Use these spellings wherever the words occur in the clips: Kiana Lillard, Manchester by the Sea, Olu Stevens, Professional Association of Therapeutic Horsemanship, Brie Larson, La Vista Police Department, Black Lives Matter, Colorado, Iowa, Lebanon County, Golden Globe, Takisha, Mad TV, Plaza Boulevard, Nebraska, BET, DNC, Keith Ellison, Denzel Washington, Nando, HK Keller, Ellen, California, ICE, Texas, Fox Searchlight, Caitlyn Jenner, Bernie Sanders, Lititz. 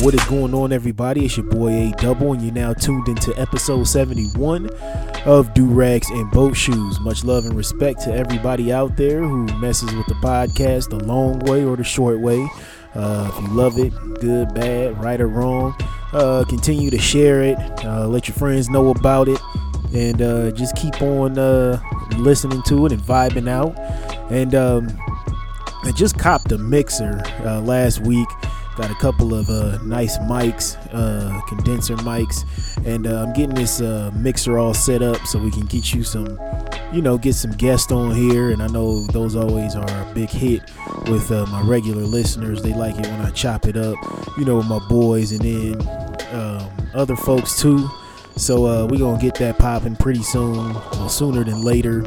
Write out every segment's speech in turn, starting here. What is going on, everybody? It's your boy A Double, and you're now tuned into episode 71 of Durags and Boat Shoes. Much love and respect to everybody out there who messes with the podcast the long way or the short way. If you love it, good, bad, right or wrong, continue to share it, let your friends know about it, and just keep on listening to it and vibing out. And I just copped a mixer last week. Got a couple of nice mics, condenser mics, and I'm getting this mixer all set up so we can get you some, you know, get some guests on here. And I know those always are a big hit with my regular listeners. They like it when I chop it up, you know, with my boys and then other folks too. So we're going to get that popping pretty soon, well, sooner than later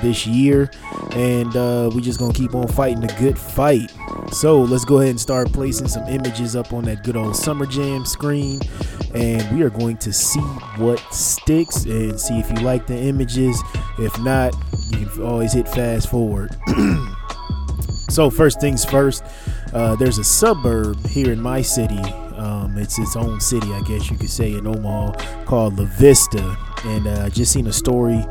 this year. And we're just going to keep on fighting the good fight. So let's go ahead and start placing some images up on that good old Summer Jam screen. And we are going to see what sticks and see if you like the images. If not, you can always hit fast forward. So first things first, there's a suburb here in my city. It's its own city, I guess you could say, in Omaha, called La Vista. And I just seen a story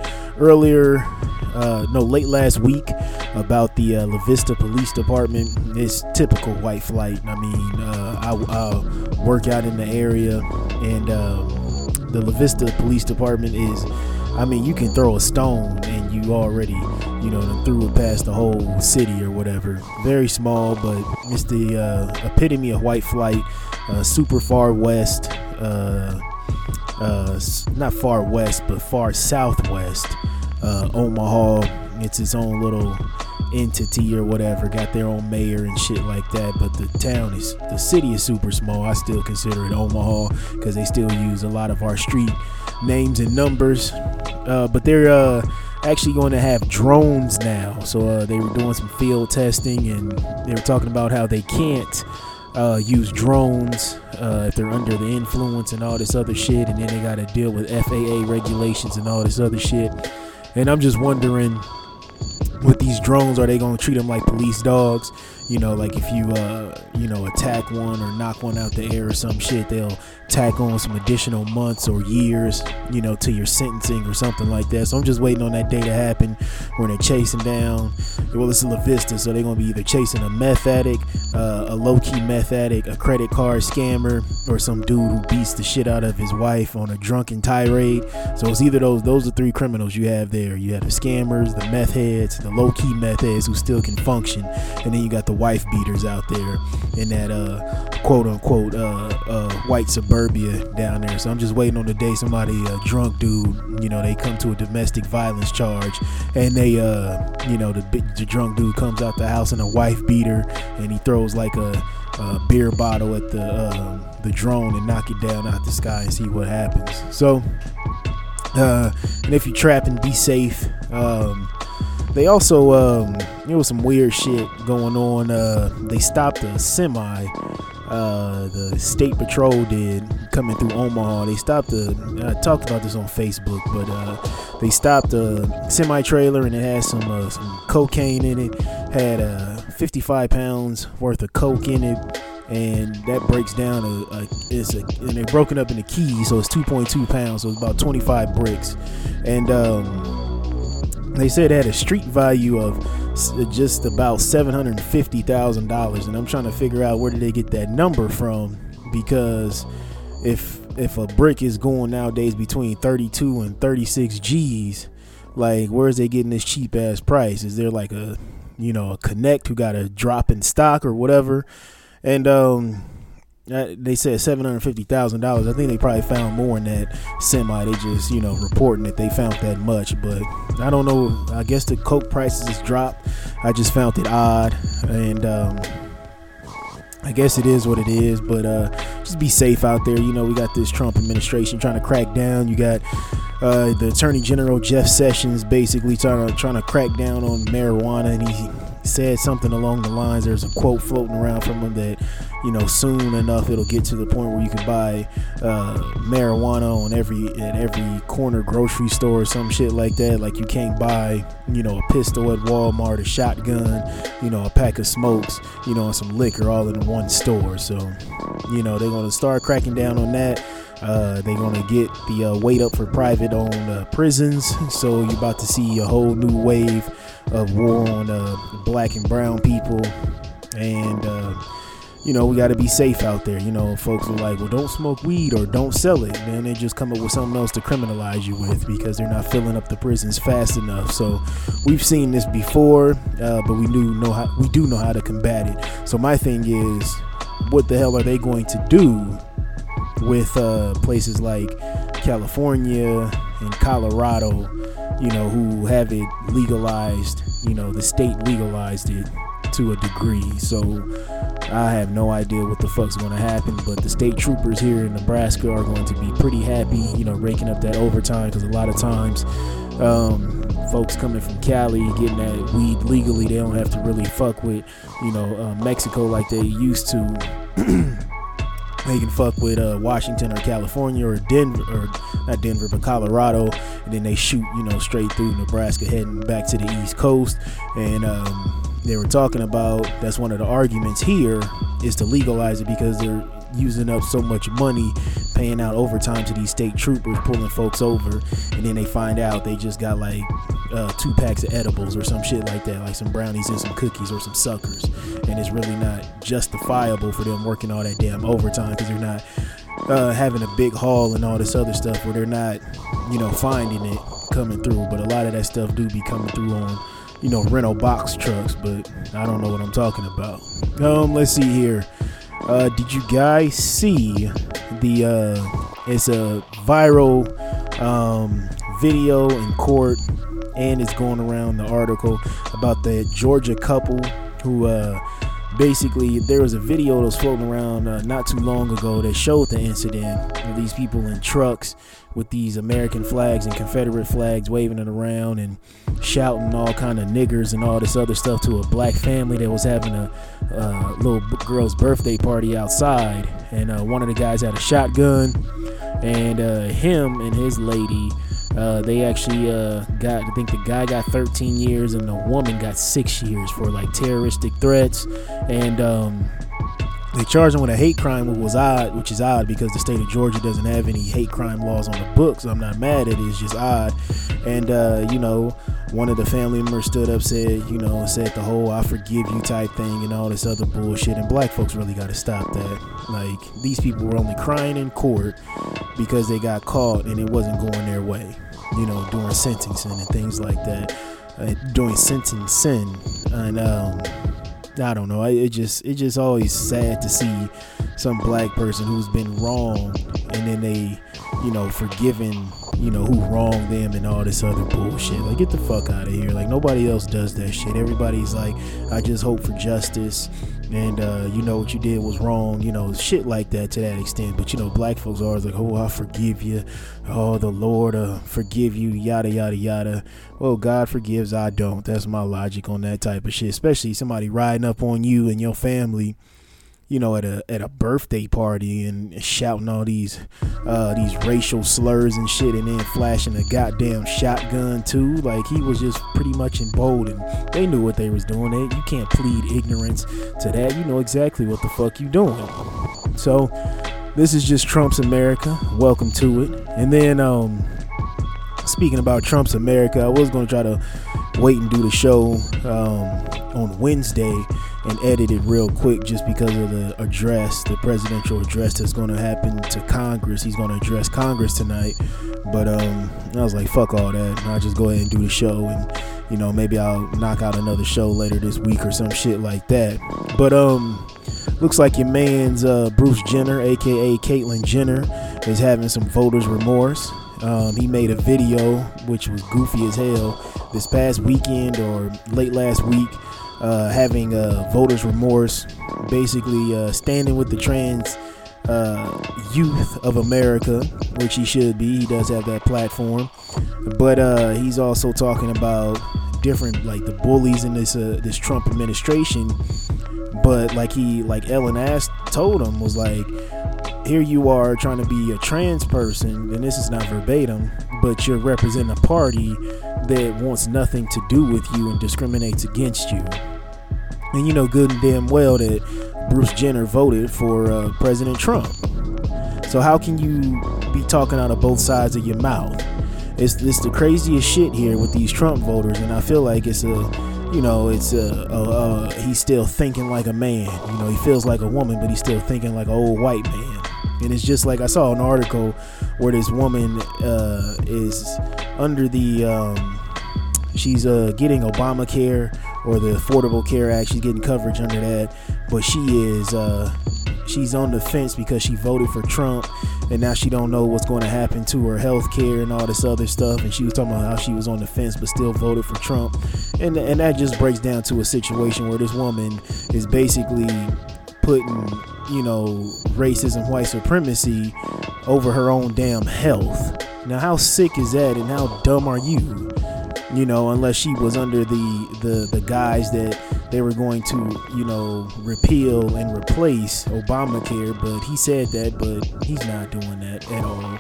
late last week about the La Vista Police Department. It's typical white flight. I mean, I work out in the area, and the La Vista Police Department is, I mean, you can throw a stone and you already, you know, threw it past the whole city or whatever. Very small, but it's the epitome of white flight. Super far west, not far west, but far southwest. Omaha, it's its own little entity or whatever, got their own mayor and shit like that. But the city is super small. I still consider it Omaha because they still use a lot of our street names and numbers. But they're actually going to have drones now. So they were doing some field testing, and they were talking about how they can't use drones if they're under the influence and all this other shit, and then they got to deal with FAA regulations and all this other shit. And I'm just wondering, with these drones, are they going to treat them like police dogs? You know, like if you attack one or knock one out the air or some shit, they'll tack on some additional months or years, you know, to your sentencing or something like that. So I'm just waiting on that day to happen when they're chasing down, well, it's La Vista, so they're going to be either chasing a meth addict, a low-key meth addict, a credit card scammer, or some dude who beats the shit out of his wife on a drunken tirade. So it's either those are three criminals you have there. You have the scammers, the meth heads, the low-key meth heads who still can function, and then you got the wife beaters out there in that quote-unquote white suburbia down there. So I'm just waiting on the day somebody, a drunk dude, you know, they come to a domestic violence charge, and they the drunk dude comes out the house in a wife beater, and he throws like a beer bottle at the drone and knock it down out the sky and see what happens. So and if you're trapping, be safe. They also, there was some weird shit going on. They stopped a semi, the state patrol did, coming through Omaha. They stopped I talked about this on Facebook, but they stopped a semi trailer, and it had some cocaine in it. Had 55 pounds worth of coke in it. And that breaks down and they're broken up into keys, so it's 2.2 pounds, so it's about 25 bricks. And they said it had a street value of just about $750,000, and I'm trying to figure out where did they get that number from, because if a brick is going nowadays between 32 and 36 G's, like, where is they getting this cheap ass price? Is there like a connect who got a drop in stock or whatever? And they said $750,000. I think they probably found more in that semi. They just, you know, reporting that they found that much. But I don't know. I guess the coke prices has dropped. I just found it odd. And I guess it is what it is. But just be safe out there. You know, we got this Trump administration trying to crack down. You got the Attorney General Jeff Sessions basically trying to crack down on marijuana, and he said something along the lines, there's a quote floating around from him that, you know, soon enough it'll get to the point where you can buy marijuana on every corner grocery store or some shit like that. Like, you can't buy, you know, a pistol at Walmart, a shotgun, you know, a pack of smokes, you know, and some liquor all in one store. So, you know, they're going to start cracking down on that. They're going to get the weight up for private-owned prisons. So you're about to see a whole new wave of war on black and brown people. And, you know, we got to be safe out there. You know, folks are like, well, don't smoke weed or don't sell it. Then they just come up with something else to criminalize you with because they're not filling up the prisons fast enough. So we've seen this before, but we do know how to combat it. So my thing is, what the hell are they going to do with places like California and Colorado, you know, who have it legalized? You know, the state legalized it to a degree. So I have no idea what the fuck's going to happen, but the state troopers here in Nebraska are going to be pretty happy, you know, raking up that overtime, because a lot of times folks coming from Cali getting that weed legally, they don't have to really fuck with, you know, Mexico like they used to. They can fuck with Washington or California or Denver, or not Denver, but Colorado, and then they shoot, you know, straight through Nebraska, heading back to the East Coast. And they were talking about, that's one of the arguments here, is to legalize it because they're using up so much money paying out overtime to these state troopers pulling folks over, and then they find out they just got like 2 packs of edibles or some shit like that, like some brownies and some cookies or some suckers, and it's really not justifiable for them working all that damn overtime because they're not having a big haul and all this other stuff where they're not, you know, finding it coming through. But a lot of that stuff do be coming through on, you know, rental box trucks, but I don't know what I'm talking about. Let's see here. Did you guys see the it's a viral video in court, and it's going around, the article about the Georgia couple who basically, there was a video that was floating around not too long ago that showed the incident of these people in trucks with these American flags and Confederate flags, waving it around and shouting all kind of niggers and all this other stuff to a black family that was having a little girl's birthday party outside. And one of the guys had a shotgun, and him and his lady, they actually got, I think the guy got 13 years and the woman got 6 years for like terroristic threats. And they charged him with a hate crime, which is odd because the state of Georgia doesn't have any hate crime laws on the books. So I'm not mad at it. It's just odd. And, you know, one of the family members stood up, said the whole I forgive you type thing and all this other bullshit. And black folks really got to stop that. Like, these people were only crying in court because they got caught and it wasn't going their way, you know, during sentencing and things like that, during sentencing. And, I don't know. It's just always sad to see some black person who's been wrong, and then they, you know, forgiving, you know, who wronged them and all this other bullshit. Like, get the fuck out of here. Like, nobody else does that shit. Everybody's like, I just hope for justice, and you know, what you did was wrong, you know, shit like that to that extent. But, you know, black folks are always like, oh, I forgive you, oh, the Lord forgive you, yada yada yada. Well, God forgives, I don't. That's my logic on that type of shit, especially somebody riding up on you and your family, you know, at a birthday party and shouting all these racial slurs and shit, and then flashing a goddamn shotgun too. Like, he was just pretty much emboldened. They knew what they was doing. You can't plead ignorance to that. You know exactly what the fuck you doing. So this is just Trump's America. Welcome to it. And then speaking about Trump's America, I was going to try to wait and do the show on Wednesday and edit it real quick, just because of the address, the presidential address that's going to happen to Congress. He's going to address Congress tonight, but I was like, fuck all that, and I'll just go ahead and do the show. And, you know, maybe I'll knock out another show later this week or some shit like that. But Looks like your man's Bruce Jenner, aka Caitlyn Jenner, is having some voters remorse. He made a video which was goofy as hell this past weekend or late last week, having voters remorse, basically standing with the trans youth of America, which he should be. He does have that platform, but he's also talking about different, like, the bullies in this Trump administration. But like Ellen asked, told him, was like, here you are trying to be a trans person, and this is not verbatim, but you're representing a party that wants nothing to do with you and discriminates against you. And you know good and damn well that Bruce Jenner voted for President Trump. So how can you be talking out of both sides of your mouth? It's the craziest shit here with these Trump voters, and I feel like it's he's still thinking like a man. You know, he feels like a woman, but he's still thinking like an old white man. And it's just like, I saw an article where this woman is under the she's getting Obamacare or the Affordable Care Act. She's getting coverage under that, but she is she's on the fence because she voted for Trump, and now she don't know what's going to happen to her health care and all this other stuff. And she was talking about how she was on the fence but still voted for Trump, and that just breaks down to a situation where this woman is basically putting, you know, racism, white supremacy over her own damn health. Now how sick is that, and how dumb are you? You know, unless she was under the guise that they were going to, you know, repeal and replace Obamacare. But he said that, but he's not doing that at all.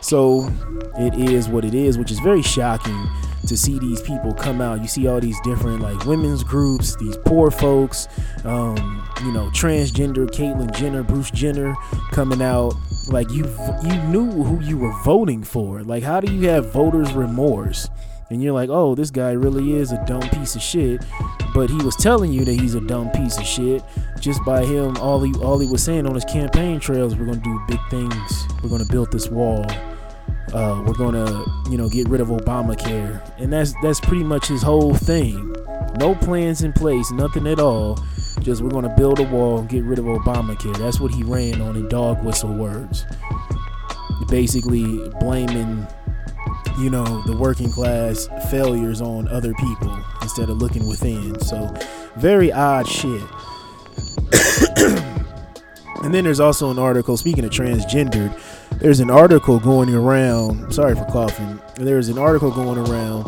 So it is what it is, which is very shocking to see these people come out. You see all these different, like, women's groups, these poor folks, you know, transgender Caitlyn Jenner, Bruce Jenner coming out. Like, you knew who you were voting for. Like, how do you have voters' remorse? And you're like, oh, this guy really is a dumb piece of shit. But he was telling you that he's a dumb piece of shit just by him. All he was saying on his campaign trails, we're going to do big things. We're going to build this wall. We're going to, you know, get rid of Obamacare. And that's pretty much his whole thing. No plans in place, nothing at all. Just we're going to build a wall and get rid of Obamacare. That's what he ran on in dog whistle words. Basically blaming, you know, the working class failures on other people instead of looking within. So very odd shit. And then there's also an article, speaking of transgendered, there's an article going around, sorry for coughing, there's an article going around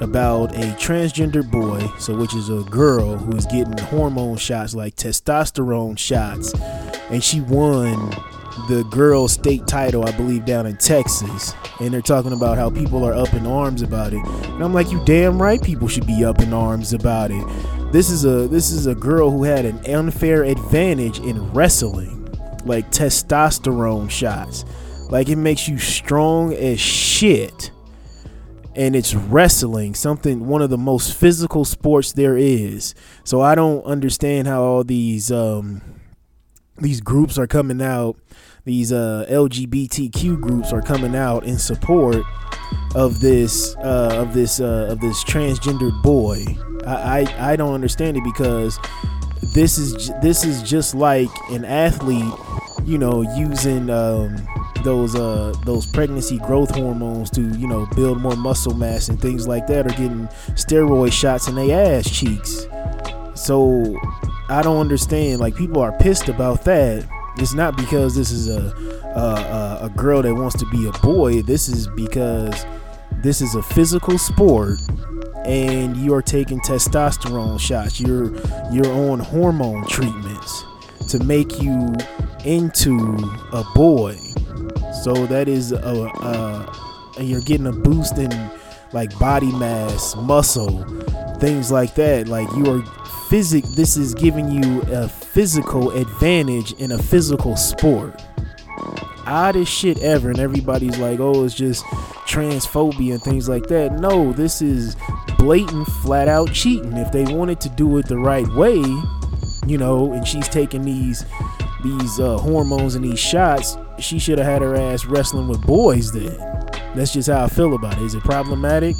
about a transgender boy, so which is a girl who is getting hormone shots, like testosterone shots, and she won the girls' state title, I believe, down in Texas. And they're talking about how people are up in arms about it, and I'm like, you damn right people should be up in arms about it. This is a girl who had an unfair advantage in wrestling. Like, testosterone shots, like, it makes you strong as shit, and it's wrestling, something, one of the most physical sports there is. So I don't understand how all these groups are coming out, these LGBTQ groups are coming out in support of this transgendered boy. I don't understand it, because this is just like an athlete, you know, using those pregnancy growth hormones to, you know, build more muscle mass and things like that, or getting steroid shots in their ass cheeks. So I don't understand, like, people are pissed about that. It's not because this is a girl that wants to be a boy. This is because this is a physical sport, and you are taking testosterone shots, you're on hormone treatments to make you into a boy. So that is and you're getting a boost in, like, body mass, muscle, things like that. Like, you are this is giving you a physical advantage in a physical sport. Oddest shit ever. And everybody's like, oh, it's just transphobia and things like that. No, this is blatant, flat out cheating. If they wanted to do it the right way, you know, and she's taking these hormones and these shots, she should have had her ass wrestling with boys then. That's just how I feel about it. Is it problematic?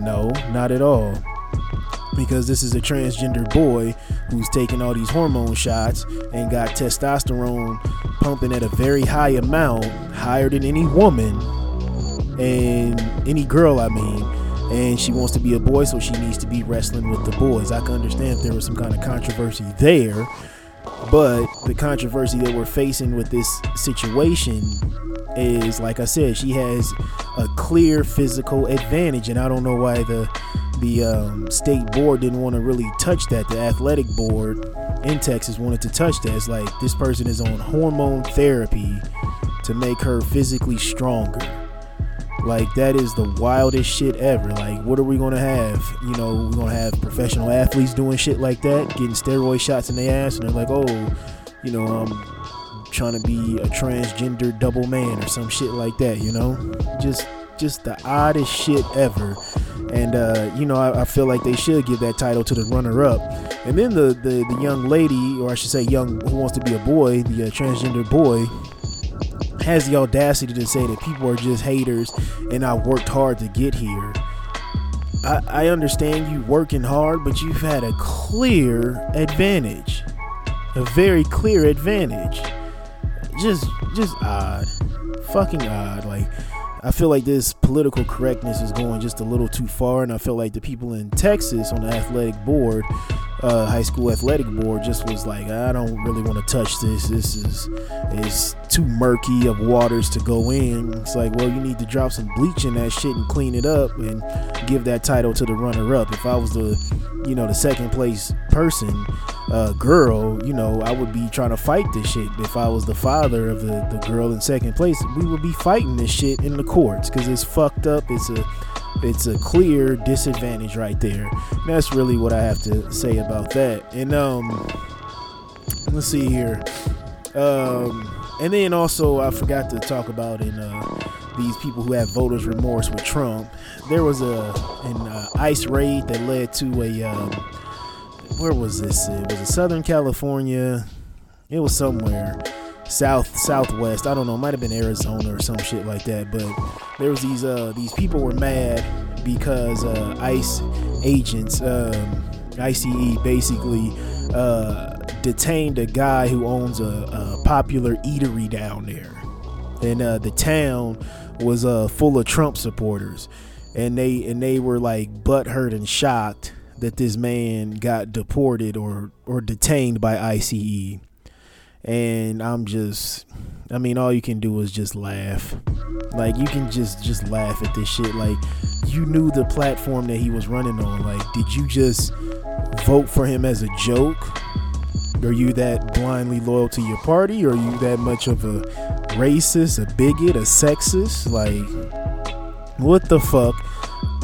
No, not at all. because this is a transgender boy who's taking all these hormone shots and got testosterone pumping at a very high amount, higher than any woman and any girl, I mean, and she wants to be a boy, so she needs to be wrestling with the boys. I can understand if there was some kind of controversy there, but the controversy that we're facing with this situation is, like I said, she has a clear physical advantage, and I don't know why the state board didn't want to really touch that. The athletic board in Texas wanted to touch that. It's like, this person is on hormone therapy to make her physically stronger. Like, that is the wildest shit ever. Like, what are we gonna have? You know, we're gonna have professional athletes doing shit like that, getting steroid shots in their ass, and they're like, oh, you know, I'm trying to be a transgender double man or some shit like that, you know? Just the oddest shit ever. And you know, I feel like they should give that title to the runner-up. And then the young lady, or I should say young, who wants to be a boy, the transgender boy, has the audacity to say that people are just haters and I worked hard to get here. I understand you working hard, but you've had a clear advantage, a very clear advantage. Just odd, fucking odd. Like, I feel like this political correctness is going just a little too far, and I feel like the people in Texas on the athletic board, high school athletic board, just was like, I don't really want to touch this. This is, it's too murky of waters to go in. It's like, well, you need to drop some bleach in that shit and clean it up and give that title to the runner-up. If I was the second place person, girl, you know, I would be trying to fight this shit. If I was the father of the girl in second place, we would be fighting this shit in the courts, because it's fucked up. It's a clear disadvantage right there. And that's really what I have to say about that. And let's see here. And then also, I forgot to talk about these people who have voters remorse with Trump. There was an ICE raid that led to where was this? It was in Southern California. It was somewhere southwest. I don't know. It might have been Arizona or some shit like that. But there was these people were mad because ICE agents, ICE basically detained a guy who owns a popular eatery down there. And the town was full of Trump supporters, and they were like butthurt and shocked that this man got deported or detained by ICE. And all you can do is just laugh. Like, you can just laugh at this shit. Like, you knew the platform that he was running on. Like, did you just vote for him as a joke? Are you that blindly loyal to your party? Are you that much of a racist, a bigot, a sexist? Like, what the fuck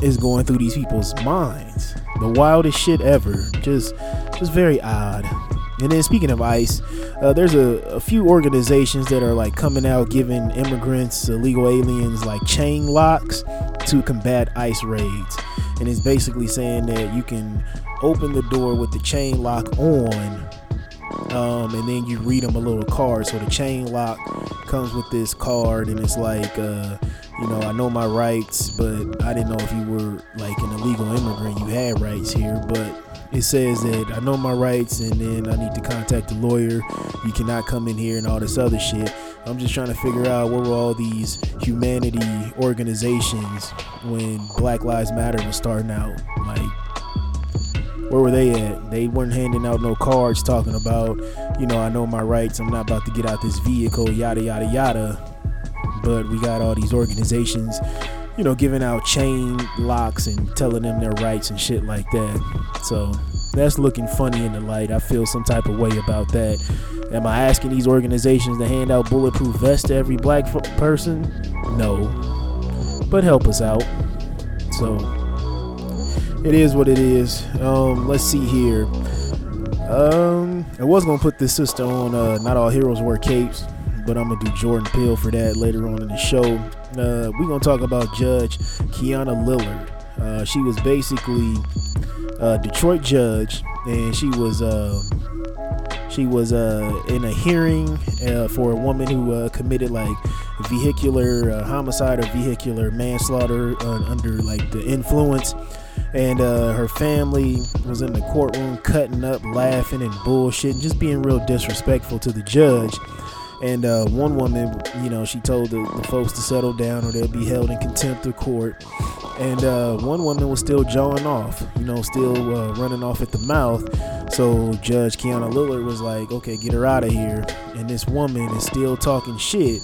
is going through these people's minds? The wildest shit ever. Just very odd. And then, speaking of ICE, there's a few organizations that are like coming out giving immigrants, illegal aliens, like chain locks to combat ICE raids. And it's basically saying that you can open the door with the chain lock on, and then you read them a little card. So the chain lock comes with this card, and it's like, you know, I know my rights, but I didn't know if you were like an illegal immigrant, you had rights here. But it says that I know my rights, and then I need to contact a lawyer. You cannot come in here and all this other shit. I'm just trying to figure out where were all these humanity organizations when Black Lives Matter was starting out. Like, where were they at? They weren't handing out no cards talking about, you know, I know my rights, I'm not about to get out this vehicle, yada, yada, yada. But we got all these organizations, you know, giving out chain locks and telling them their rights and shit like that. So that's looking funny in the light. I feel some type of way about that. Am I asking these organizations to hand out bulletproof vests to every black person? No, but help us out. So it is what it is. Let's see here. I was gonna put this sister on Not All Heroes Wear Capes, but I'm gonna do Jordan Peele for that later on in the show. We're gonna talk about Judge Kiana Lillard. She was basically a Detroit judge, and she was in a hearing for a woman who committed like vehicular homicide or vehicular manslaughter under like the influence. And her family was in the courtroom cutting up, laughing and bullshitting, just being real disrespectful to the judge. And one woman, you know, she told the folks to settle down or they'll be held in contempt of court. And one woman was still jawing off, you know, still running off at the mouth. So Judge Keanu Lillard was like, okay, get her out of here. And this woman is still talking shit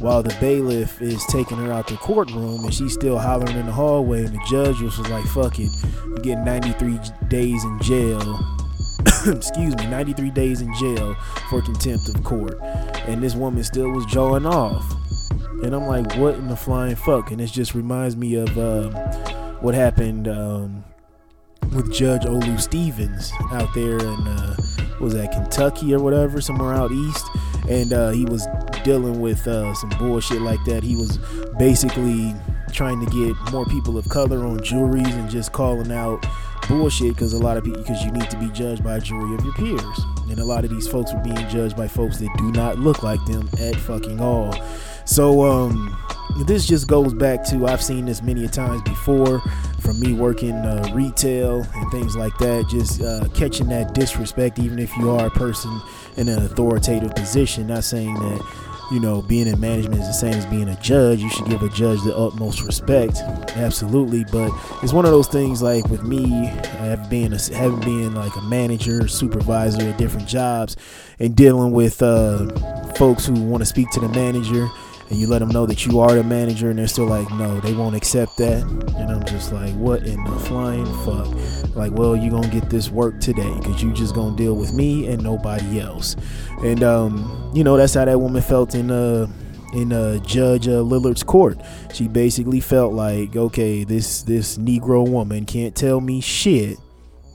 while the bailiff is taking her out the courtroom, and she's still hollering in the hallway. And the judge was like, fuck it, you get 93 days in jail. Excuse me, 93 days in jail for contempt of court. And this woman still was jawing off. And I'm like, what in the flying fuck? And it just reminds me of what happened with Judge Olu Stevens out there in, was that Kentucky or whatever, somewhere out east. And he was dealing with some bullshit like that. He was basically trying to get more people of color on juries and just calling out bullshit, because a lot of people, because you need to be judged by a jury of your peers. And a lot of these folks were being judged by folks that do not look like them at fucking all. So this just goes back to, I've seen this many a times before from me working retail and things like that, just catching that disrespect, even if you are a person in an authoritative position. Not saying that, you know, being in management is the same as being a judge. You should give a judge the utmost respect, absolutely. But it's one of those things, like with me, having been like a manager, supervisor at different jobs, and dealing with folks who want to speak to the manager, and you let them know that you are the manager, and they're still like, no, they won't accept that. And I'm just like, what in the flying fuck? Like, well, you're gonna get this work today, because you just gonna deal with me and nobody else. And you know, that's how that woman felt in Judge Lillard's court. She basically felt like, okay, this Negro woman can't tell me shit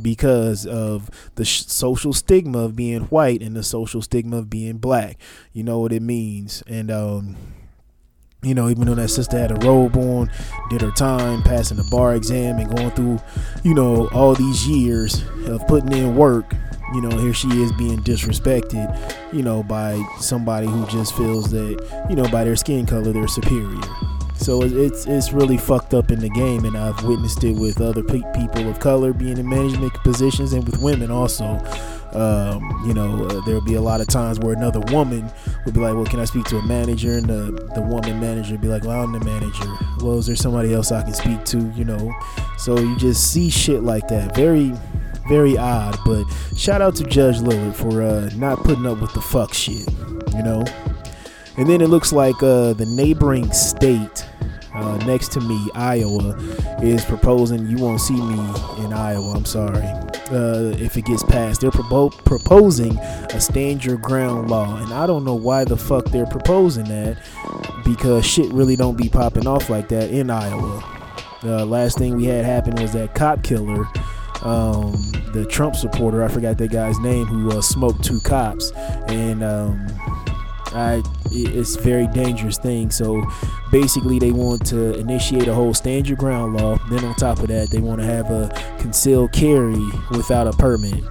because of the social stigma of being white and the social stigma of being black. You know what it means. And you know, even though that sister had a robe on, did her time, passing the bar exam and going through, you know, all these years of putting in work, you know, here she is being disrespected, you know, by somebody who just feels that, you know, by their skin color they're superior. So it's really fucked up in the game, and I've witnessed it with other people of color being in management positions, and with women also. You know, there'll be a lot of times where another woman would be like, well, can I speak to a manager? And the woman manager would be like, well, I'm the manager. Well, is there somebody else I can speak to, you know? So you just see shit like that. Very, very odd. But shout out to Judge Lillard for not putting up with the fuck shit, you know? And then it looks like the neighboring state next to me, Iowa, is proposing, you won't see me in Iowa, I'm sorry, if it gets passed. They're proposing a stand your ground law. And I don't know why the fuck they're proposing that, because shit really don't be popping off like that in Iowa. The last thing we had happen was that cop killer, the Trump supporter, I forgot that guy's name, who smoked two cops. And it's a very dangerous thing. So basically they want to initiate a whole stand your ground law. Then on top of that, they want to have a concealed carry without a permit,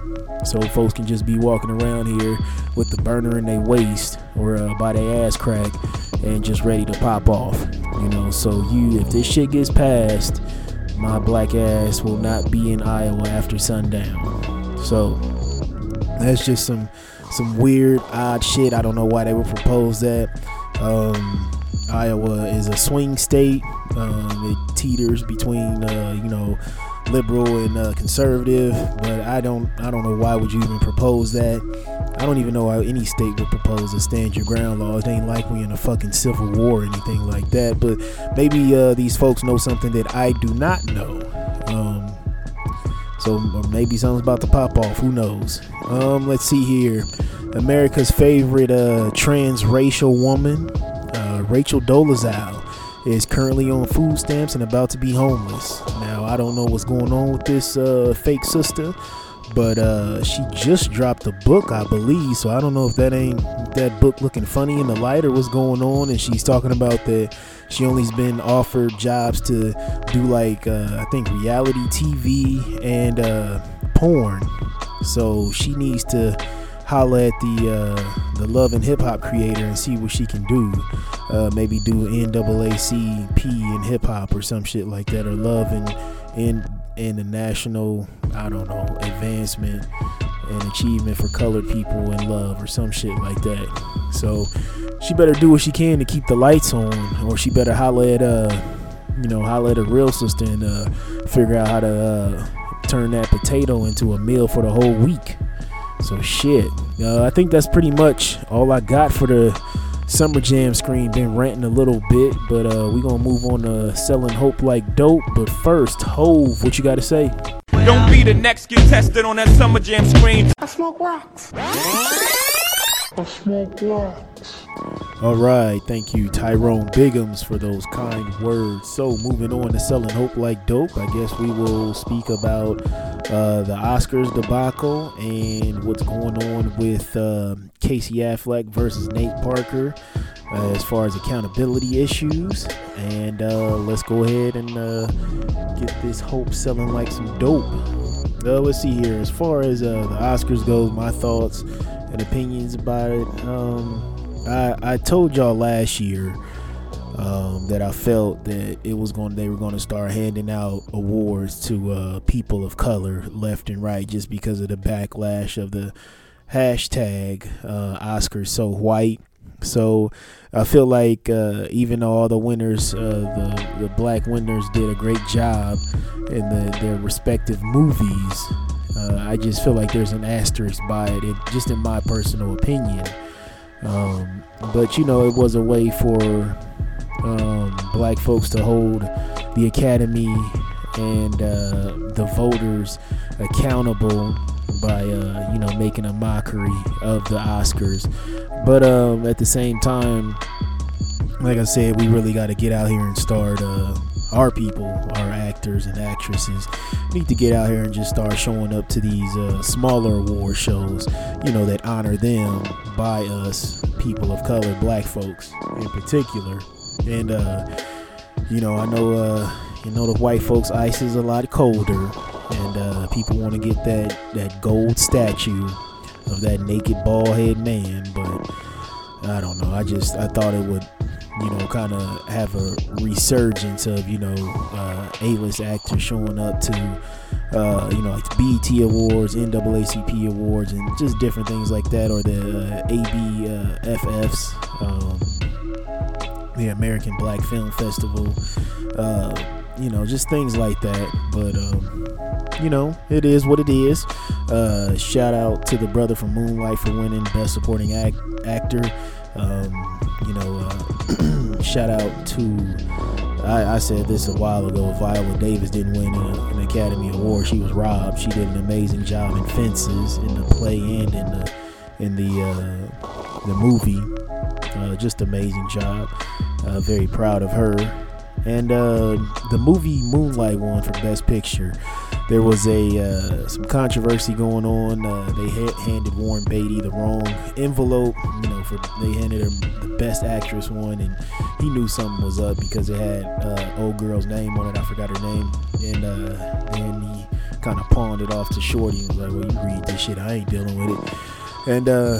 so folks can just be walking around here with the burner in their waist or by their ass crack and just ready to pop off, you know. So if this shit gets passed, my black ass will not be in Iowa after sundown. So that's just some weird, odd shit. I don't know why they would propose that. Iowa is a swing state. It teeters between you know, liberal and conservative, but I don't know why would you even propose that. I don't even know how any state would propose a stand your ground law. It ain't like we in a fucking civil war or anything like that. But maybe these folks know something that I do not know. So maybe something's about to pop off. Who knows? Let's see here. America's favorite transracial woman, Rachel Dolezal, is currently on food stamps and about to be homeless. Now, I don't know what's going on with this fake sister, but she just dropped a book, I believe. So I don't know if that ain't that book looking funny in the light or what's going on. And she's talking about that she only's been offered jobs to do, like, I think reality TV and porn. So she needs to holler at the Love and Hip Hop creator and see what she can do. Maybe do NAACP and hip hop or some shit like that, or Love and in the national, I don't know, advancement and achievement for colored people in love or some shit like that. So she better do what she can to keep the lights on, or she better holler at a real sister and figure out how to turn that potato into a meal for the whole week. So shit, I think that's pretty much all I got for the Summer Jam screen. Been ranting a little bit, but we gonna move on to Selling Hope Like Dope. But first, Hove, what you gotta say? Don't be the next get tested on that Summer Jam screen. I smoke rocks. Alright, thank you Tyrone Biggums for those kind words. So moving on to Selling Hope Like Dope, I guess we will speak about the Oscars debacle and what's going on with Casey Affleck versus Nate Parker as far as accountability issues. And let's go ahead and get this hope selling like some dope. Let's see here. As far as the Oscars goes, my thoughts and opinions about it. I told y'all last year that I felt that they were going to start handing out awards to people of color left and right, just because of the backlash of the hashtag Oscars so white. So I feel like even though all the winners, the black winners did a great job in their respective movies, I just feel like there's an asterisk by it, just in my personal opinion. But you know, it was a way for black folks to hold the Academy and the voters accountable by making a mockery of the Oscars. But at the same time, like I said, we really got to get out here and start our people, our actors and actresses, need to get out here and just start showing up to these smaller award shows, that honor them by us, people of color, black folks in particular. And I know the white folks' ice is a lot colder, and people want to get that gold statue of that naked bald head man. But I don't know, I thought it would kind of have a resurgence of A-list actors showing up to like BET awards, NAACP awards, and just different things like that, or the ABFFs, the American Black Film Festival, just things like that. But it is what it is. Shout out to the brother from Moonlight for winning Best Supporting Actor. Shout out to, I said this a while ago, Viola Davis didn't win an Academy Award. She was robbed. She did an amazing job in Fences, in the play and in the movie. Just amazing job. Very proud of her. And the movie Moonlight won for Best Picture. There was some controversy going on. They handed Warren Beatty the wrong envelope. They handed her the Best Actress one, and he knew something was up because it had old girl's name on it. I forgot her name, and he kind of pawned it off to Shorty and was like, "Well, you read this shit. I ain't dealing with it." And so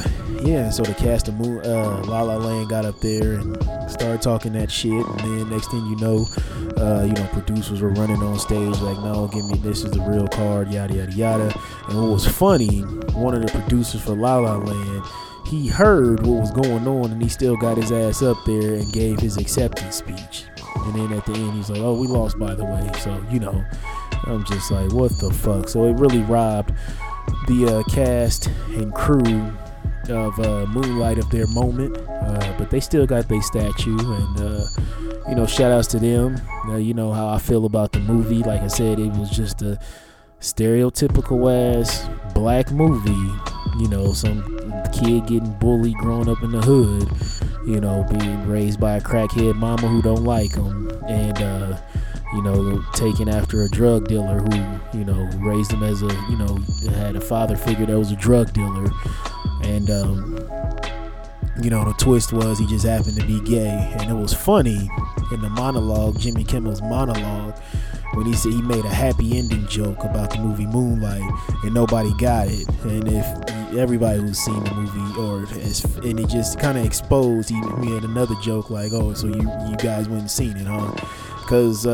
the cast of La La Land got up there and started talking that shit. And then next thing producers were running on stage like, "No, give me, this is the real card," yada yada yada. And what was funny, one of the producers for La La Land, he heard what was going on, and he still got his ass up there and gave his acceptance speech. And then at the end, he's like, "Oh, we lost, by the way." So I'm just like, what the fuck? So it really robbed the cast and crew of Moonlight of their moment, but they still got their statue, and shout outs to them. How I feel about the movie, like I said, it was just a stereotypical ass black movie. Some kid getting bullied growing up in the hood, being raised by a crackhead mama who don't like him, and taken after a drug dealer who raised him as had a father figure that was a drug dealer. And the twist was he just happened to be gay. And it was funny in the monologue, Jimmy Kimmel's monologue, when he said he made a happy ending joke about the movie Moonlight, and nobody got it. And if everybody who's seen the movie, and it just kind of exposed, he made another joke like, "Oh, so you guys wouldn't seen it, huh?" because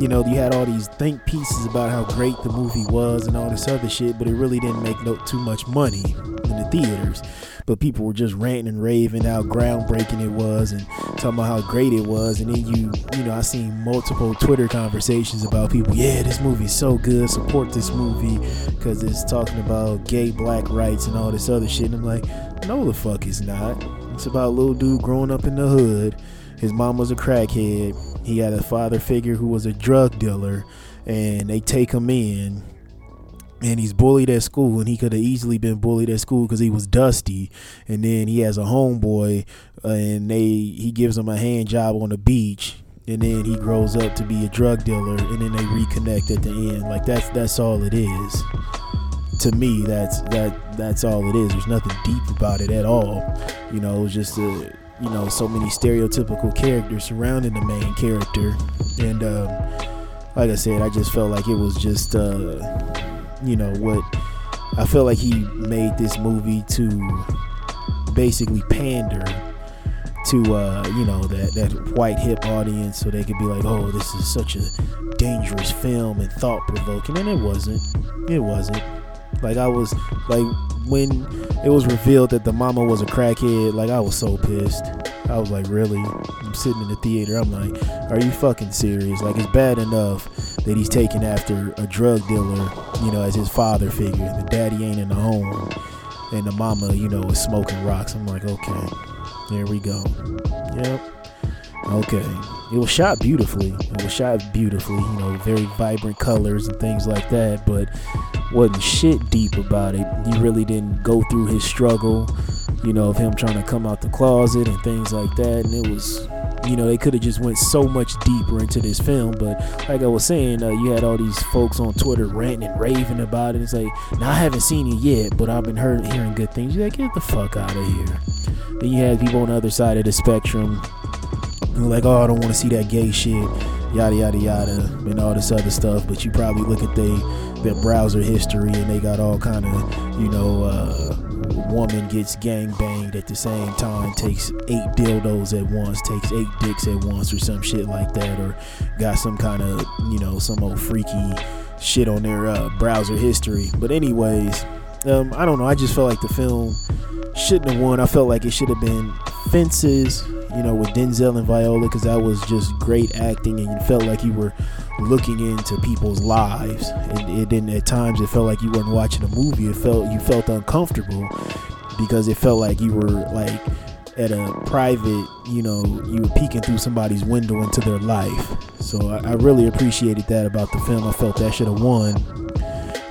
you know, you had all these think pieces about how great the movie was and all this other shit, but it really didn't make too much money in the theaters. But people were just ranting and raving how groundbreaking it was and talking about how great it was. And then you know, I seen multiple Twitter conversations about people, yeah, this movie's so good, support this movie because it's talking about gay black rights and all this other shit. And I'm like, no the fuck it's not. It's about a little dude growing up in the hood. His mom was a crackhead. He had a father figure who was a drug dealer, and they take him in. And he's bullied at school, and he could have easily been bullied at school because he was dusty. And then he has a homeboy, and he gives him a hand job on the beach. And then he grows up to be a drug dealer, and then they reconnect at the end. Like that's all it is. To me, that's all it is. There's nothing deep about it at all. You know, it was just a, you know, so many stereotypical characters surrounding the main character. And like I said, I just felt like it was just. You know what, I feel like he made this movie to basically pander to you know, that white hip audience, so they could be like, oh, this is such a dangerous film and thought-provoking. And it wasn't. Like, I was like, when it was revealed that the mama was a crackhead, like, I was so pissed. I was like, really? I'm sitting in the theater, I'm like, are you fucking serious? Like, it's bad enough that he's taken after a drug dealer, you know, as his father figure. The daddy ain't in the home, and the mama, you know, is smoking rocks. I'm like, okay, there we go. Yep. Okay. It was shot beautifully. You know, very vibrant colors and things like that, but wasn't shit deep about it. You really didn't go through his struggle, you know, of him trying to come out the closet and things like that. And it was, you know, they could have just went so much deeper into this film. But like I was saying, you had all these folks on Twitter ranting and raving about it. It's like, now I haven't seen it yet, but I've been hearing good things. You're like, get the fuck out of here. Then you had people on the other side of the spectrum who like, oh, I don't want to see that gay shit, yada yada yada, and all this other stuff. But you probably look at their browser history, and they got all kind of, you know, woman gets gang banged at the same time, takes 8 dildos at once, takes 8 dicks at once, or some shit like that, or got some kind of, you know, some old freaky shit on their browser history. But anyways, I don't know, I just felt like the film shouldn't have won. I felt like it should have been Fences, you know, with Denzel and Viola, because that was just great acting, and you felt like you were looking into people's lives. It didn't, at times it felt like you weren't watching a movie. You felt uncomfortable because it felt like you were like at a private, you know, you were peeking through somebody's window into their life. So I really appreciated that about the film. I felt that should have won.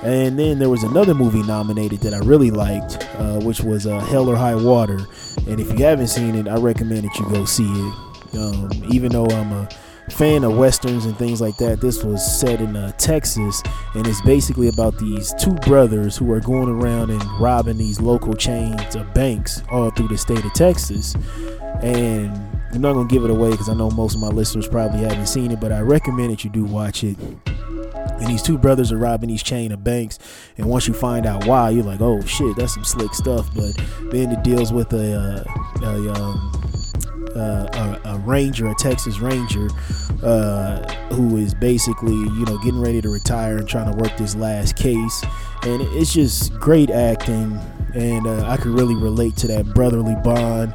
And then there was another movie nominated that I really liked, which was Hell or High Water. And if you haven't seen it, I recommend that you go see it. Even though I'm a fan of westerns and things like that, this was set in Texas, and it's basically about these two brothers who are going around and robbing these local chains of banks all through the state of Texas. And I'm not gonna give it away because I know most of my listeners probably haven't seen it, but I recommend that you do watch it. And these two brothers are robbing these chain of banks, and once you find out why, you're like, oh shit, that's some slick stuff. But then it deals with a ranger, a Texas ranger, who is basically, you know, getting ready to retire and trying to work this last case. And it's just great acting, and I could really relate to that brotherly bond,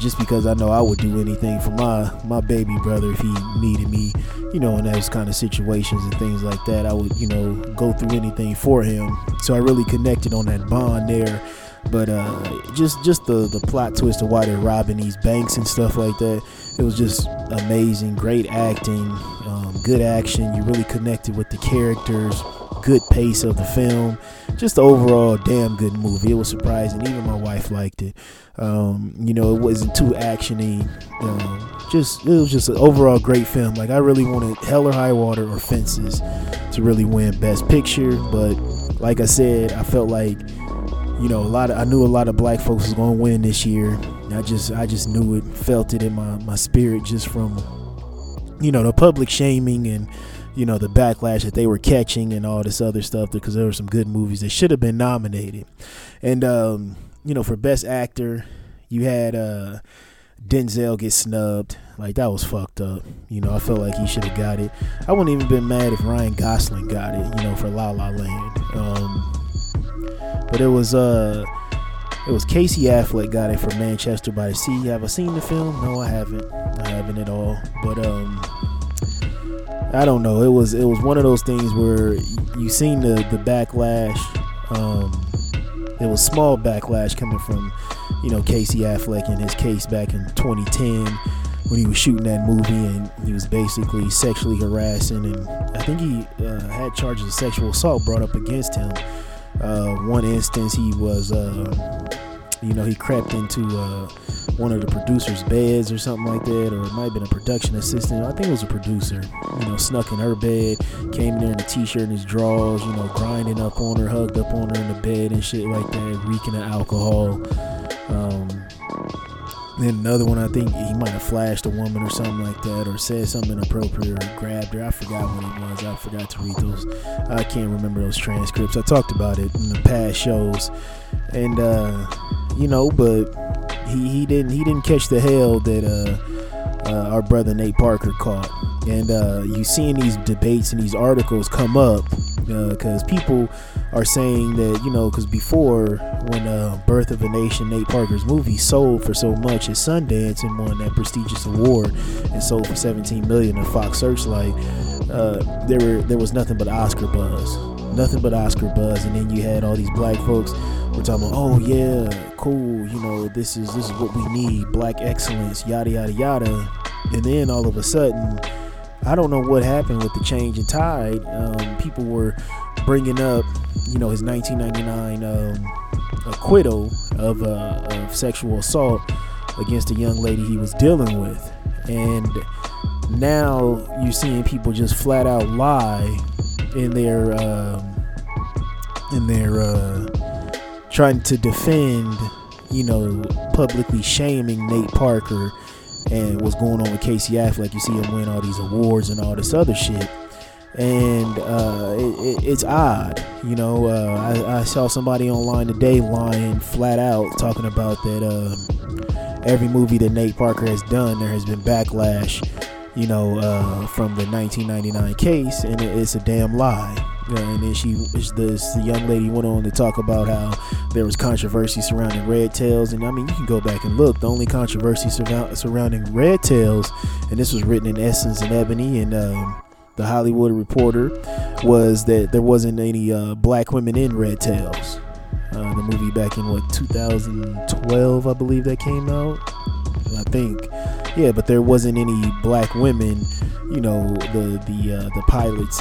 just because I know I would do anything for my baby brother if he needed me, you know, in those kind of situations and things like that. I would, you know, go through anything for him. So I really connected on that bond there. But just the plot twist of why they're robbing these banks and stuff like that, it was just amazing. Great acting, good action, you really connected with the characters, good pace of the film, just the overall damn good movie. It was surprising, even my wife liked it. You know, it wasn't too actiony. It was just an overall great film. Like, I really wanted Hell or High Water or Fences to really win Best Picture, but like I said, I felt like, you know, I knew a lot of black folks was gonna win this year. I just knew it, felt it in my spirit, just from, you know, the public shaming and, you know, the backlash that they were catching and all this other stuff, because there were some good movies that should have been nominated. And you know, for Best Actor, you had Denzel gets snubbed. Like, that was fucked up. You know, I felt like he should have got it. I wouldn't even been mad if Ryan Gosling got it, you know, for La La Land. But it was Casey Affleck got it for Manchester by the Sea. Have I seen the film? No, I haven't. I haven't at all. But I don't know. It was one of those things where you seen the backlash. There was small backlash coming from, you know, Casey Affleck in his case back in 2010 when he was shooting that movie and he was basically sexually harassing, and I think he had charges of sexual assault brought up against him. One instance, he was, you know, he crept into one of the producers' beds or something like that, or it might have been a production assistant. I think it was a producer, you know, snuck in her bed, came in there in a t-shirt and his drawers, you know, grinding up on her, hugged up on her in the bed and shit like that, reeking of alcohol. Then another one, I think he might have flashed a woman or something like that, or said something inappropriate, or grabbed her. I forgot what it was. I forgot to read those. I can't remember those transcripts. I talked about it in the past shows, and you know, but he didn't catch the hell that our brother Nate Parker caught. And you seeing these debates and these articles come up because people are saying that, you know, because before when Birth of a Nation, Nate Parker's movie, sold for so much at Sundance and won that prestigious award and sold for $17 million at Fox Searchlight, there was nothing but Oscar buzz. Nothing but Oscar buzz. And then you had all these black folks were talking about, oh yeah, cool, you know, this is what we need, black excellence, yada yada yada. And then all of a sudden, I don't know what happened with the change in tide. People were bringing up, you know, his 1999 acquittal of sexual assault against a young lady he was dealing with, and now you're seeing people just flat out lie in their trying to defend, you know, publicly shaming Nate Parker and what's going on with Casey Affleck. You see him win all these awards and all this other shit, and it's odd, you know. I saw somebody online today lying flat out, talking about that every movie that Nate Parker has done, there has been backlash, you know, from the 1999 case, and it's a damn lie. And then the young lady went on to talk about how there was controversy surrounding Red Tails. And I mean, you can go back and look. The only controversy surrounding Red Tails, and this was written in Essence and Ebony and the Hollywood Reporter, was that there wasn't any black women in Red Tails. The movie back in 2012, I believe that came out. I think, yeah, but there wasn't any black women. You know, the pilots'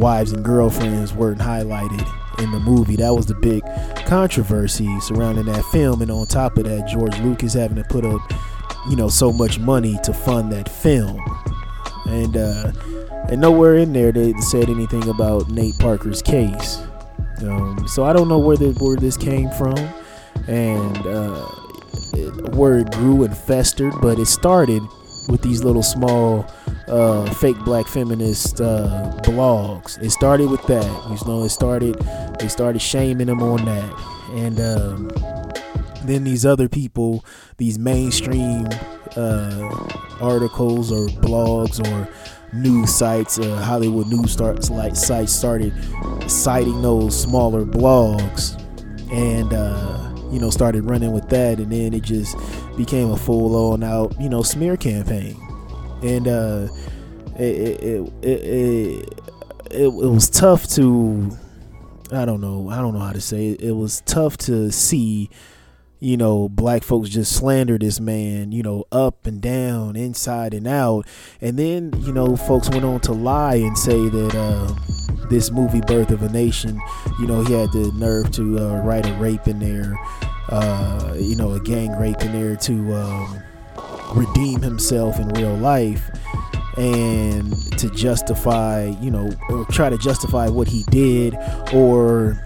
wives and girlfriends weren't highlighted in the movie. That was the big controversy surrounding that film. And on top of that, George Lucas having to put up, you know, so much money to fund that film, and nowhere in there they said anything about Nate Parker's case. So I don't know where this came from, and where it grew and festered, but it started with these little small fake black feminist blogs. It started with that, you know. They started shaming them on that, and then these other people, these mainstream articles or blogs or news sites, Hollywood news sites, started citing those smaller blogs, and you know, started running with that, and then it just became a full-on-out, you know, smear campaign. And it was tough to, I don't know how to say it. It was tough to see, you know, black folks just slander this man, you know, up and down, inside and out. And then, you know, folks went on to lie and say that this movie, Birth of a Nation, you know, he had the nerve to write a rape in there, you know, a gang rape in there to redeem himself in real life and to justify, you know, or try to justify what he did, or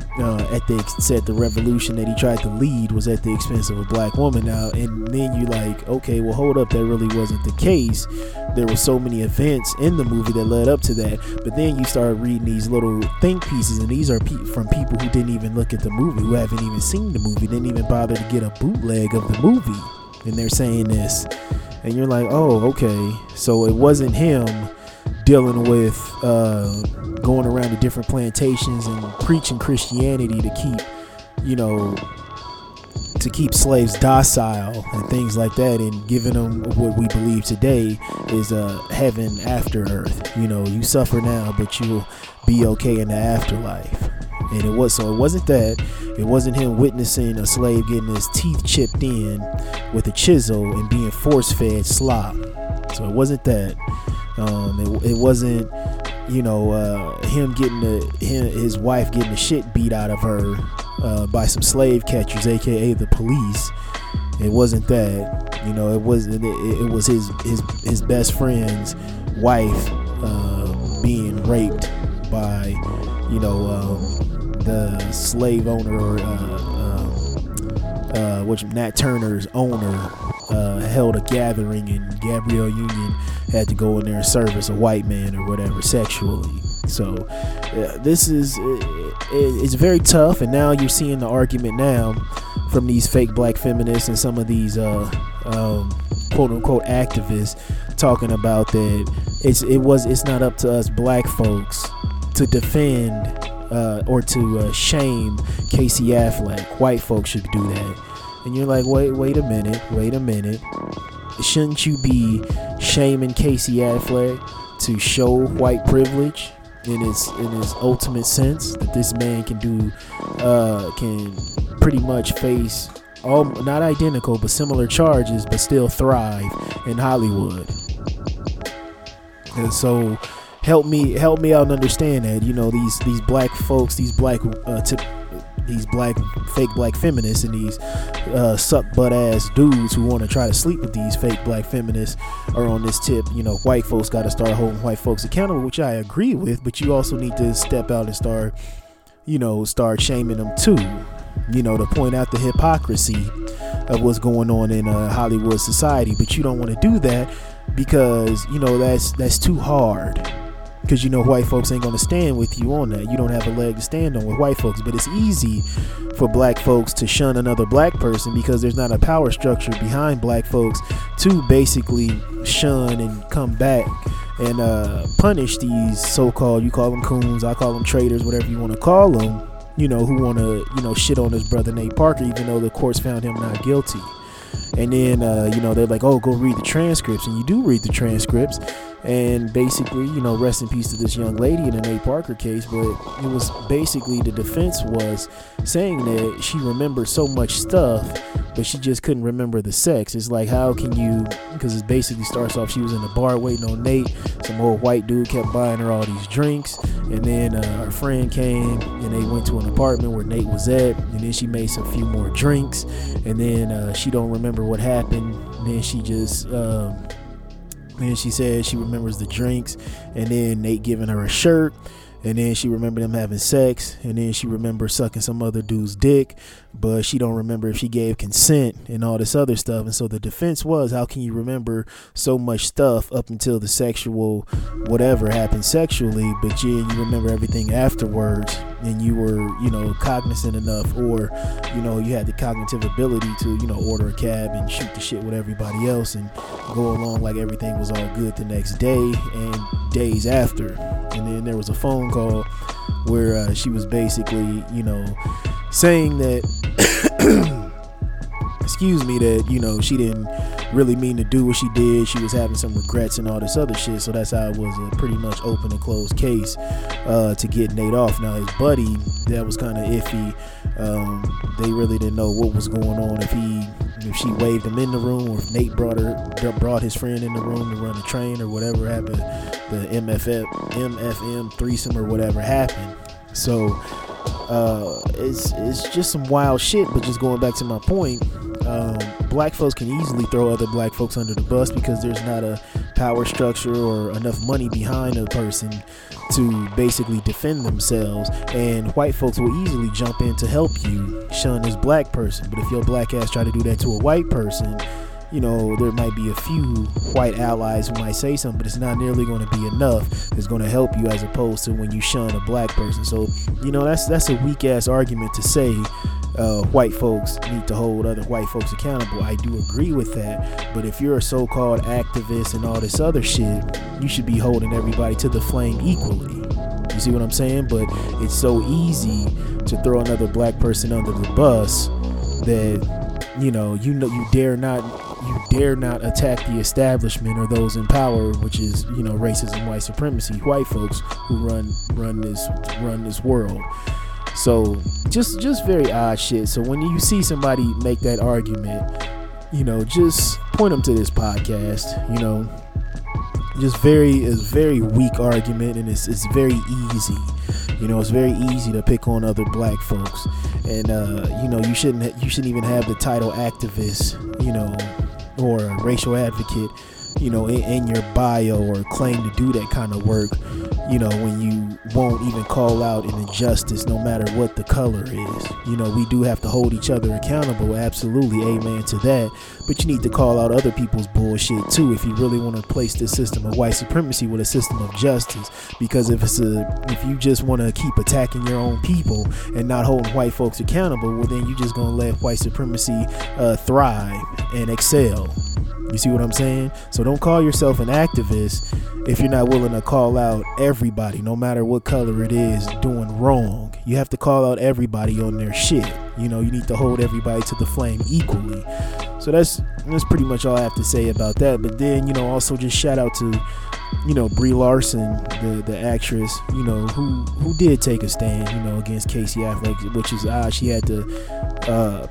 said the revolution that he tried to lead was at the expense of a black woman. Now, and then you like, okay, well, hold up, that really wasn't the case. There were so many events in the movie that led up to that. But then you start reading these little think pieces, and these are from people who didn't even look at the movie, who haven't even seen the movie, didn't even bother to get a bootleg of the movie. and they're saying this, and you're like, oh, okay, so it wasn't him dealing with going around to different plantations and preaching Christianity to keep, you know, to keep slaves docile and things like that, and giving them what we believe today is heaven after earth. You know, you suffer now, but you'll be okay in the afterlife. And it was, so it wasn't that, it wasn't him witnessing a slave getting his teeth chipped in with a chisel and being force fed slop. So it wasn't that. It wasn't, you know, him getting his wife getting the shit beat out of her by some slave catchers, aka the police. It wasn't that, you know. It was his best friend's wife being raped by, you know, the slave owner, or which Nat Turner's owner. Held a gathering, and Gabrielle Union had to go in there and service a white man or whatever sexually. So this is it's very tough. And now you're seeing the argument now from these fake black feminists and some of these quote unquote activists talking about that it's not up to us black folks to defend or to shame Casey Affleck. White folks should do that. And you're like, wait a minute. Shouldn't you be shaming Casey Affleck to show white privilege in its ultimate sense, that this man can do, can pretty much face all, not identical, but similar charges, but still thrive in Hollywood? And so help me out and understand that, you know, these black folks, these black these black fake black feminists and these suck butt ass dudes who want to try to sleep with these fake black feminists are on this tip. You know, white folks got to start holding white folks accountable, which I agree with, but you also need to step out and start shaming them too, you know, to point out the hypocrisy of what's going on in Hollywood society. But you don't want to do that because, you know, that's too hard. Because, you know, white folks ain't going to stand with you on that. You don't have a leg to stand on with white folks. But it's easy for black folks to shun another black person because there's not a power structure behind black folks to basically shun and combat and punish these so-called, you call them coons, I call them traitors, whatever you want to call them, you know, who want to, you know, shit on his brother Nate Parker, even though the courts found him not guilty. And then, you know, they're like, oh, go read the transcripts. And you do read the transcripts. And basically, you know, rest in peace to this young lady in the Nate Parker case. But it was basically, the defense was saying that she remembered so much stuff, but she just couldn't remember the sex. It's like, how can you, because it basically starts off, she was in the bar waiting on Nate. Some old white dude kept buying her all these drinks. And then her friend came and they went to an apartment where Nate was at. And then she made some few more drinks. And then she don't remember what happened. And then she just... then she said she remembers the drinks, and then Nate giving her a shirt, and then she remembered them having sex, and then she remembers sucking some other dude's dick, but she don't remember if she gave consent and all this other stuff. And so the defense was, how can you remember so much stuff up until the sexual whatever happened sexually, but you remember everything afterwards, and you were, you know, cognizant enough, or, you know, you had the cognitive ability to, you know, order a cab and shoot the shit with everybody else and go along like everything was all good the next day and days after. And then there was a phone call where she was basically, you know, saying that excuse me, that, you know, she didn't really mean to do what she did, she was having some regrets and all this other shit. So that's how it was a pretty much open and closed case to get Nate off. Now his buddy, that was kind of iffy. They really didn't know what was going on, if she waved him in the room, or if Nate brought his friend in the room to run the train, or whatever happened, the MFM threesome or whatever happened. So it's just some wild shit. But just going back to my point, black folks can easily throw other black folks under the bus because there's not a power structure or enough money behind a person to basically defend themselves, and white folks will easily jump in to help you shun this black person. But if your black ass try to do that to a white person, you know, there might be a few white allies who might say something, but it's not nearly going to be enough that's going to help you, as opposed to when you shun a black person. So, you know, that's a weak ass argument to say white folks need to hold other white folks accountable. I do agree with that, but if you're a so-called activist and all this other shit, you should be holding everybody to the flame equally. You see what I'm saying? But it's so easy to throw another black person under the bus that, you know, you dare not attack the establishment or those in power, which is, you know, racism, white supremacy, white folks who run this world. So just very odd shit. So when you see somebody make that argument, you know, just point them to this podcast. You know, just it's very weak argument, and it's very easy. You know, it's very easy to pick on other black folks, and you know, you shouldn't even have the title activist, you know, or racial advocate, you know, in your bio, or claim to do that kind of work, you know, when you won't even call out an injustice no matter what the color is. You know, we do have to hold each other accountable, absolutely, amen to that, but you need to call out other people's bullshit too if you really want to place this system of white supremacy with a system of justice. Because if you just want to keep attacking your own people and not holding white folks accountable, well then you're just going to let white supremacy thrive and excel. You see what I'm saying? So don't call yourself an activist if you're not willing to call out everybody, no matter what color it is, doing wrong. You have to call out everybody on their shit. You know, you need to hold everybody to the flame equally. So that's pretty much all I have to say about that. But then, you know, also just shout out to, you know, Brie Larson, the actress, you know, who did take a stand, you know, against Casey Affleck, which is odd. She had to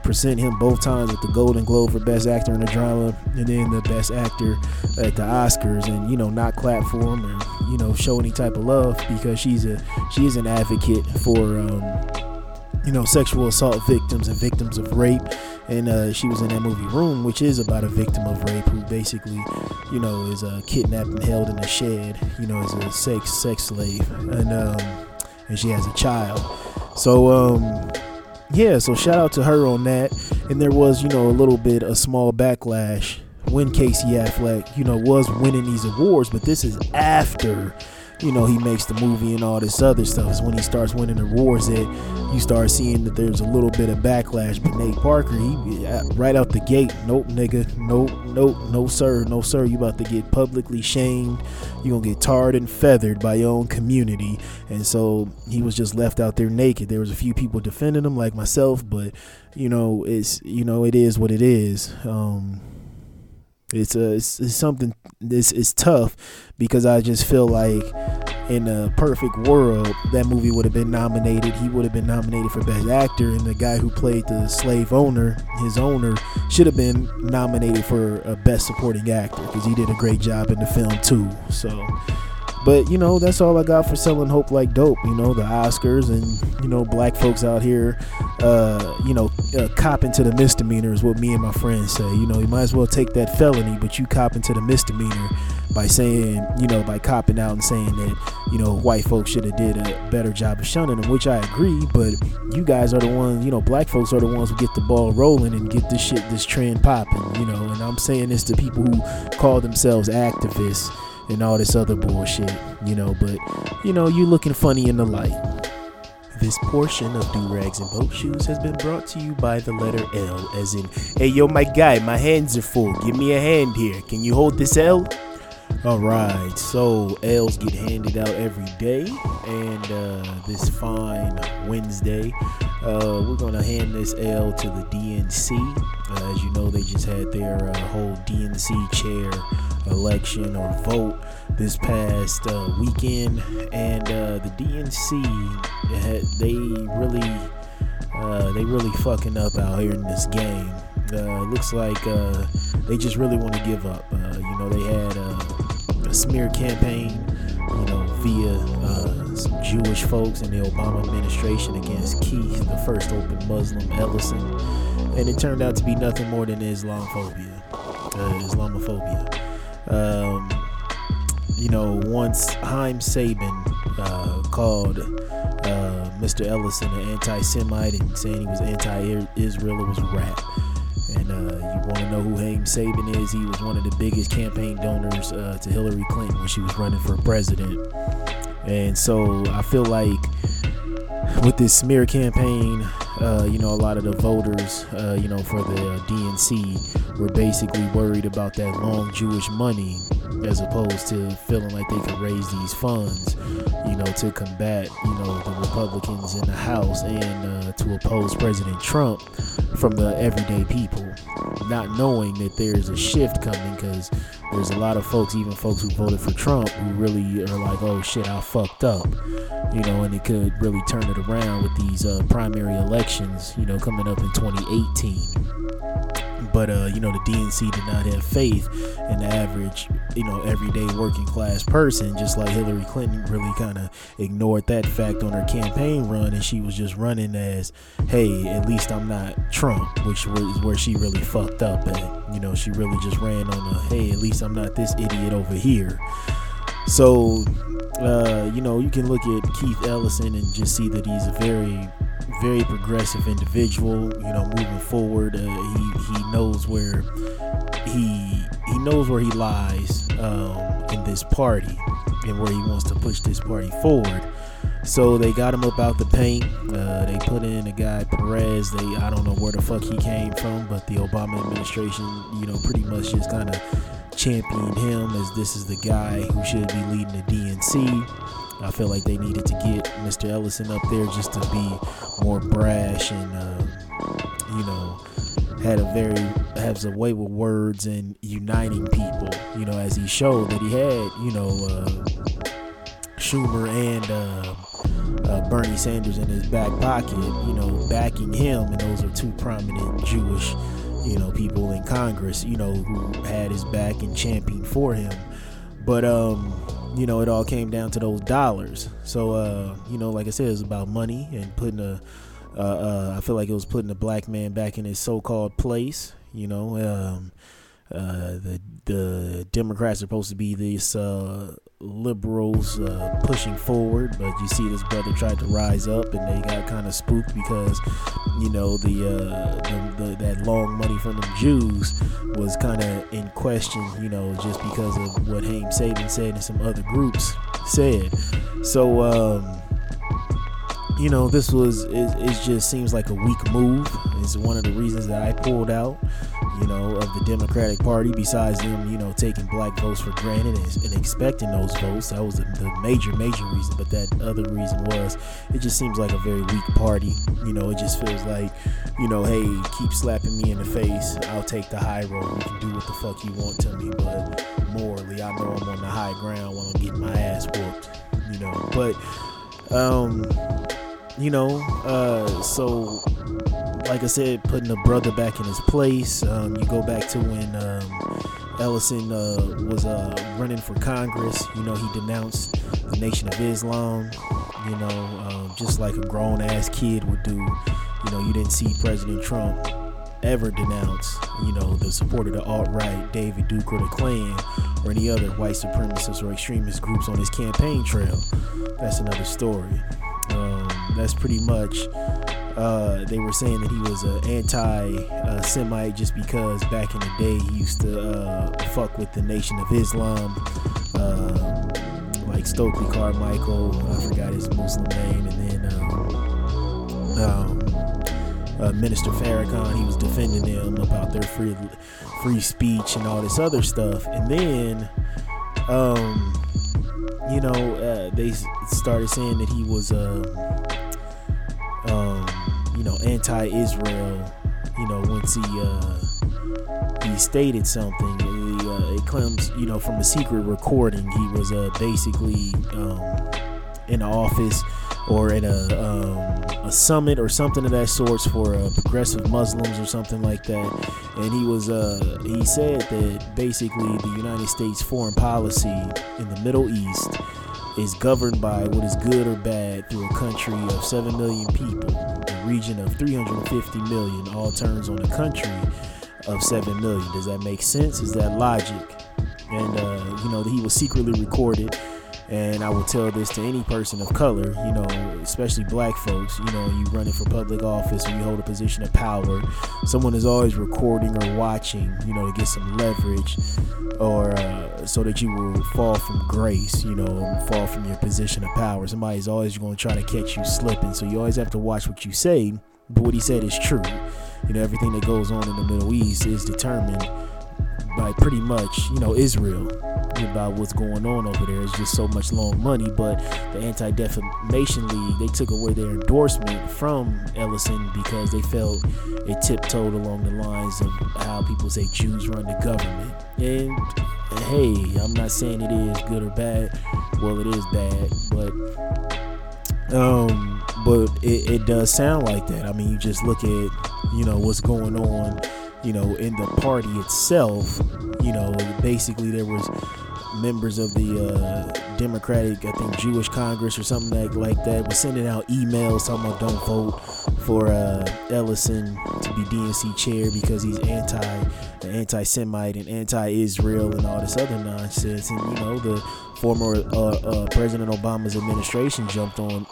present him both times with the Golden Globe for Best Actor in a Drama, and then the Best Actor at the Oscars, and, you know, not clap for him or, you know, show any type of love, because she is an advocate for you know, sexual assault victims and victims of rape. And she was in that movie Room, which is about a victim of rape who basically, you know, is kidnapped and held in a shed, you know, as a sex slave, and she has a child. So yeah, so shout out to her on that. And there was, you know, a small backlash when Casey Affleck, you know, was winning these awards, but this is after, you know, he makes the movie and all this other stuff. It's when he starts winning awards that you start seeing that there's a little bit of backlash. But Nate Parker, he right out the gate, nope, nigga, nope, no sir, you about to get publicly shamed, you gonna get tarred and feathered by your own community. And so he was just left out there naked. There was a few people defending him, like myself, but you know, it's, you know, it is what it is. It's something. This is tough, because I just feel like in a perfect world that movie would have been nominated. He would have been nominated for Best Actor, and the guy who played the slave owner, his owner, should have been nominated for a Best Supporting Actor, because he did a great job in the film too. So, but you know, that's all I got for selling hope like dope. You know, the Oscars, and you know, black folks out here, you know, copping to the misdemeanor is what me and my friends say. You know, you might as well take that felony, but you copping to the misdemeanor by saying, you know, by copping out and saying that, you know, white folks should have did a better job of shunning them, which I agree. But you guys are the ones, you know, black folks are the ones who get the ball rolling and get this shit, this trend popping, you know. And I'm saying this to people who call themselves activists and all this other bullshit, you know. But you know, you looking funny in the light. This portion of Durags and Boat Shoes has been brought to you by the letter L, as in, hey, yo, my guy, my hands are full. Give me a hand here. Can you hold this L? All right. So L's get handed out every day. And this fine Wednesday, we're going to hand this L to the DNC. As you know, they just had their whole DNC chair election or vote this past weekend. And the DNC, they really fucking up out here in this game. It looks like they just really want to give up. You know, they had a smear campaign, you know, via some Jewish folks in the Obama administration against Keith, the first open Muslim, Ellison, and it turned out to be nothing more than Islamophobia. You know, once Haim Saban called Mr. Ellison an anti-Semite and saying he was anti-Israel, it was a wrap. And you want to know who Haim Saban is? He was one of the biggest campaign donors to Hillary Clinton when she was running for president. And so I feel like with this smear campaign, a lot of the voters, for the DNC were basically worried about that long Jewish money as opposed to feeling like they could raise these funds, to combat, the Republicans in the House and to oppose President Trump from the everyday people, not knowing that there's a shift coming, because there's a lot of folks, even folks who voted for Trump, who really are like, oh shit, I fucked up, and it could really turn it around with these primary elections, coming up in 2018. But, the DNC did not have faith in the average, everyday working class person, just like Hillary Clinton really kind of ignored that fact on her campaign run. And she was just running as, hey, at least I'm not Trump, which was where she really fucked up at. She really just ran on a, hey, at least I'm not this idiot over here. So, you can look at Keith Ellison and just see that he's a very, very progressive individual, moving forward. He knows where he knows where he lies in this party and where he wants to push this party forward. So they got him up out the paint. They put in a guy, Perez. I don't know where the fuck he came from, but the Obama administration, pretty much just kind of championed him as this is the guy who should be leading the DNC. I feel like they needed to get Mr. Ellison up there just to be more brash and, has a way with words and uniting people, as he showed that he had, Schumer and Bernie Sanders in his back pocket, backing him. And those are two prominent Jewish, people in Congress, who had his back and championed for him. But, it all came down to those dollars. So, like I said, it's about money and putting I feel like it was putting a black man back in his so-called place. The Democrats are supposed to be these liberals pushing forward, but you see this brother tried to rise up, and they got kind of spooked because that long money from them Jews was kind of in question, just because of what Haim Saban said and some other groups said. So this was it just seems like a weak move. It's one of the reasons that I pulled out, of the Democratic Party, besides them, taking black votes for granted and expecting those votes. That was the major reason. But that other reason was, it just seems like a very weak party. It just feels like, hey, keep slapping me in the face. I'll take the high road. You can do what the fuck you want to me, but morally, I know I'm on the high ground while I'm getting my ass whooped. But, so like I said, putting a brother back in his place. You go back to when Ellison was running for Congress. He denounced the Nation of Islam, just like a grown-ass kid would do. You didn't see President Trump ever denounce, the support of the alt-right, David Duke, or the Klan, or any other white supremacists or extremist groups on his campaign trail. That's another story. That's pretty much they were saying that he was an anti-Semite just because back in the day he used to fuck with the Nation of Islam, like Stokely Carmichael. I forgot his Muslim name. And then Minister Farrakhan, he was defending them about their free speech and all this other stuff. And then they started saying that he was anti-Israel, once he stated something. It comes, from a secret recording. He was basically in an office or at a summit or something of that sort for progressive Muslims or something like that. And he was he said that basically the United States foreign policy in the Middle East is governed by what is good or bad through a country of 7 million people, a region of 350 million, all turns on a country of 7 million. Does that make sense? Is that logic? And, he was secretly recorded. And I will tell this to any person of color, especially black folks, you running for public office or you hold a position of power, someone is always recording or watching, to get some leverage or so that you will fall from grace, fall from your position of power. Somebody's always going to try to catch you slipping. So you always have to watch what you say But what he said is true. You know, everything that goes on in the Middle East is determined by pretty much, you know, Israel, about what's going on over there. It's just so much long money. But the Anti-Defamation League, they took away their endorsement from Ellison because they felt it tiptoed along the lines of how people say Jews run the government. And hey, I'm not saying it is good or bad. Well, it is bad, but it does sound like that. I mean, you just look at, you know, what's going on, you know, in the party itself. You know, basically there was members of the Democratic, I think Jewish Congress or something like that, was sending out emails talking about don't vote for Ellison to be DNC chair because he's anti-Semite and anti-Israel and all this other nonsense. And you know, the former President Obama's administration jumped on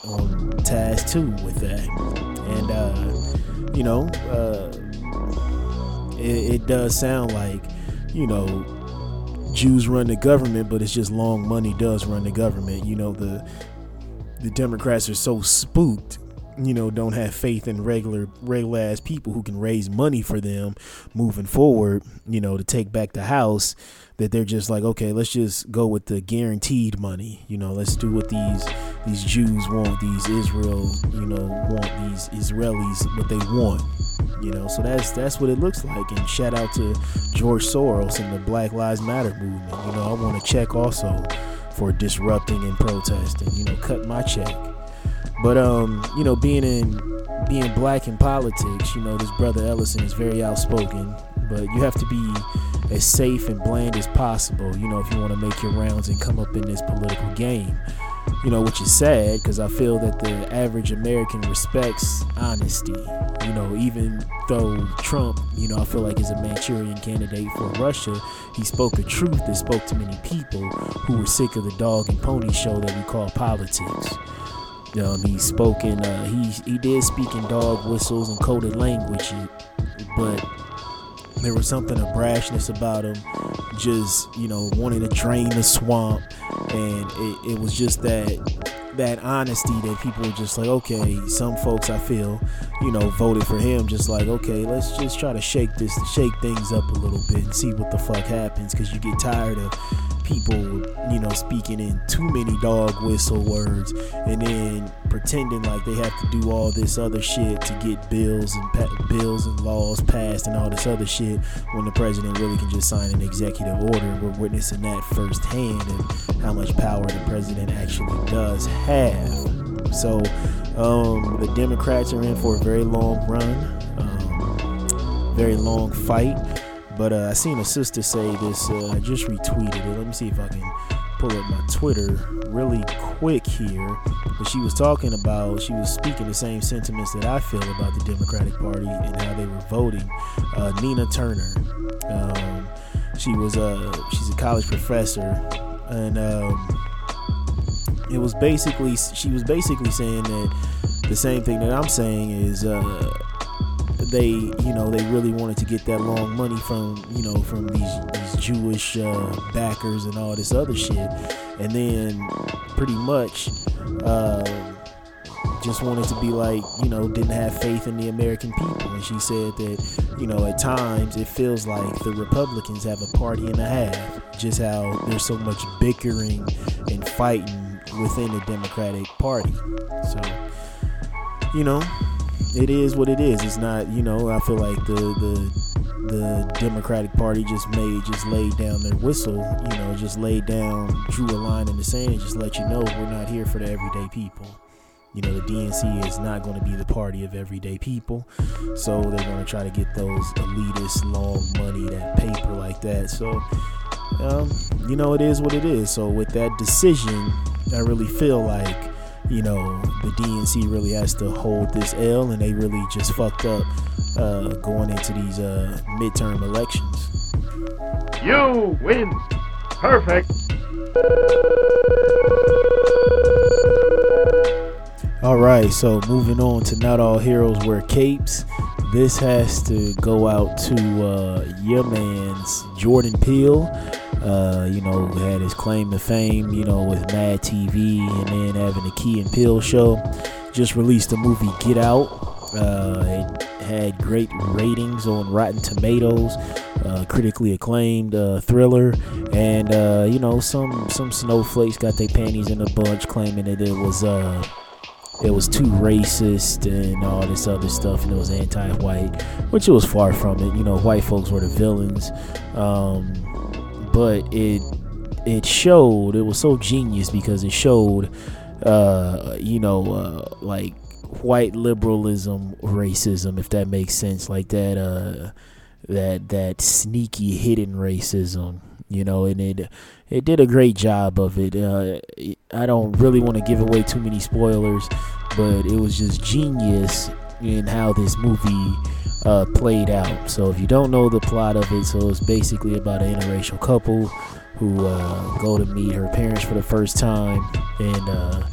task too with that. And you know, it does sound like, you know, Jews run the government, but it's just long money does run the government. You know, the Democrats are so spooked, you know, don't have faith in regular ass people who can raise money for them moving forward, you know, to take back the House, that they're just like, okay, let's just go with the guaranteed money. You know, let's do what these Jews want, these Israelis, what they want. You know, so that's what it looks like. And shout out to George Soros and the Black Lives Matter movement. You know, I want to check also for disrupting and protesting. You know, cut my check. But you know, being black in politics, you know, this brother Ellison is very outspoken, but you have to be as safe and bland as possible, you know, if you want to make your rounds and come up in this political game. You know, which is sad, because I feel that the average American respects honesty. You know, even though Trump, you know, I feel like is a Manchurian candidate for Russia, he spoke the truth that spoke to many people who were sick of the dog and pony show that we call politics. He spoke in, he did speak in dog whistles and coded language, but there was something of brashness about him, just, you know, wanting to drain the swamp. And it was just that honesty that people were just like, okay, some folks, I feel, you know, voted for him just like, okay, let's just try to shake things up a little bit and see what the fuck happens, because you get tired of people, you know, speaking in too many dog whistle words and then pretending like they have to do all this other shit to get bills and laws passed and all this other shit, when the president really can just sign an executive order. We're witnessing that firsthand, and how much power the president actually does have. So the Democrats are in for a very long run, very long fight. But I seen a sister say this. I just retweeted it. Let me see if I can pull up my Twitter really quick here. But she was speaking the same sentiments that I feel about the Democratic Party and how they were voting. Nina Turner. She's a college professor, and she was basically saying that the same thing that I'm saying is. They, you know, they really wanted to get that long money from these Jewish backers and all this other shit, and then pretty much just wanted to be like, you know, didn't have faith in the American people. And she said that, you know, at times it feels like the Republicans have a party and a half, just how there's so much bickering and fighting within the Democratic Party. So, you know, it is what it is. It's not, you know, I feel like the Democratic Party just laid down their whistle, you know, just laid down, drew a line in the sand, and just let you know we're not here for the everyday people. You know, the DNC is not going to be the party of everyday people. So they're going to try to get those elitist, long money, that paper like that. So, you know, it is what it is. So with that decision, I really feel like, you know, the DNC really has to hold this L, and they really just fucked up going into these midterm elections. You win. Perfect. All right, so moving on to Not All Heroes Wear Capes. This has to go out to your man's Jordan Peele. You know, had his claim to fame, you know, with Mad TV, and then having the Key and Peele show. Just released the movie Get Out. It had great ratings on Rotten Tomatoes, critically acclaimed thriller, and you know, some snowflakes got their panties in a bunch, claiming that it was too racist and all this other stuff, and it was anti-white, which it was far from it. You know, white folks were the villains, but it showed, it was so genius because it showed, like white liberalism racism, if that makes sense, like that that sneaky hidden racism, you know, and it did a great job of it. I don't really want to give away too many spoilers, but it was just genius in how this movie played out. So if you don't know the plot of it, so it's basically about an interracial couple who go to meet her parents for the first time, and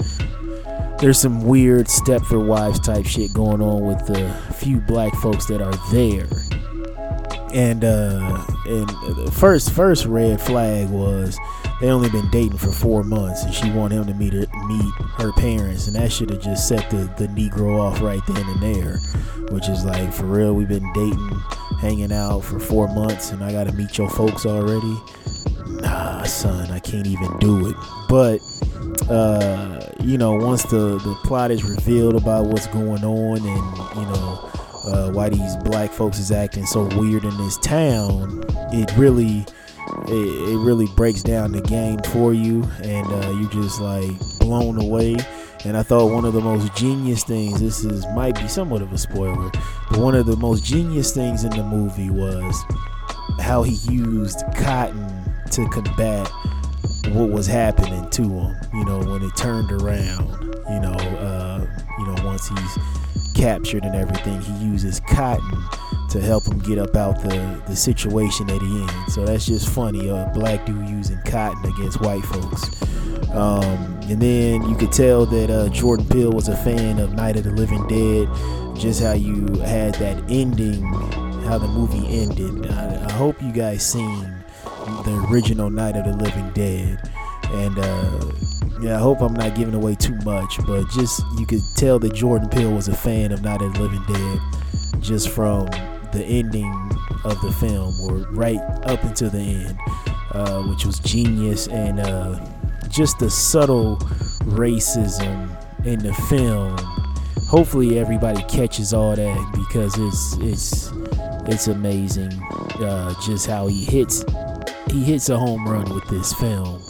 there's some weird Stepford Wives type shit going on with the few black folks that are there. And the first red flag was they only been dating for 4 months, and she wanted him to meet her parents, and that should have just set the Negro off right then and there, which is like, for real, we've been dating, hanging out for 4 months, and I gotta meet your folks already? Nah, son, I can't even do it. But you know, once the plot is revealed about what's going on, and you know, why these black folks is acting so weird in this town, it really breaks down the game for you, and you just like blown away. And I thought one of the most genius things, might be somewhat of a spoiler, but one of the most genius things in the movie was how he used cotton to combat what was happening to him, you know, when it turned around, once he's captured and everything, he uses cotton to help him get up out the situation that he in. So that's just funny, a black dude using cotton against white folks. And then you could tell that Jordan Peele was a fan of Night of the Living Dead, just how you had that ending, how the movie ended. I hope you guys seen the original Night of the Living Dead, and I hope I'm not giving away too much, but just, you could tell that Jordan Peele was a fan of Night of the Living Dead just from the ending of the film, or right up until the end, which was genius. And just the subtle racism in the film, hopefully everybody catches all that, because it's amazing, just how he hits a home run with this film.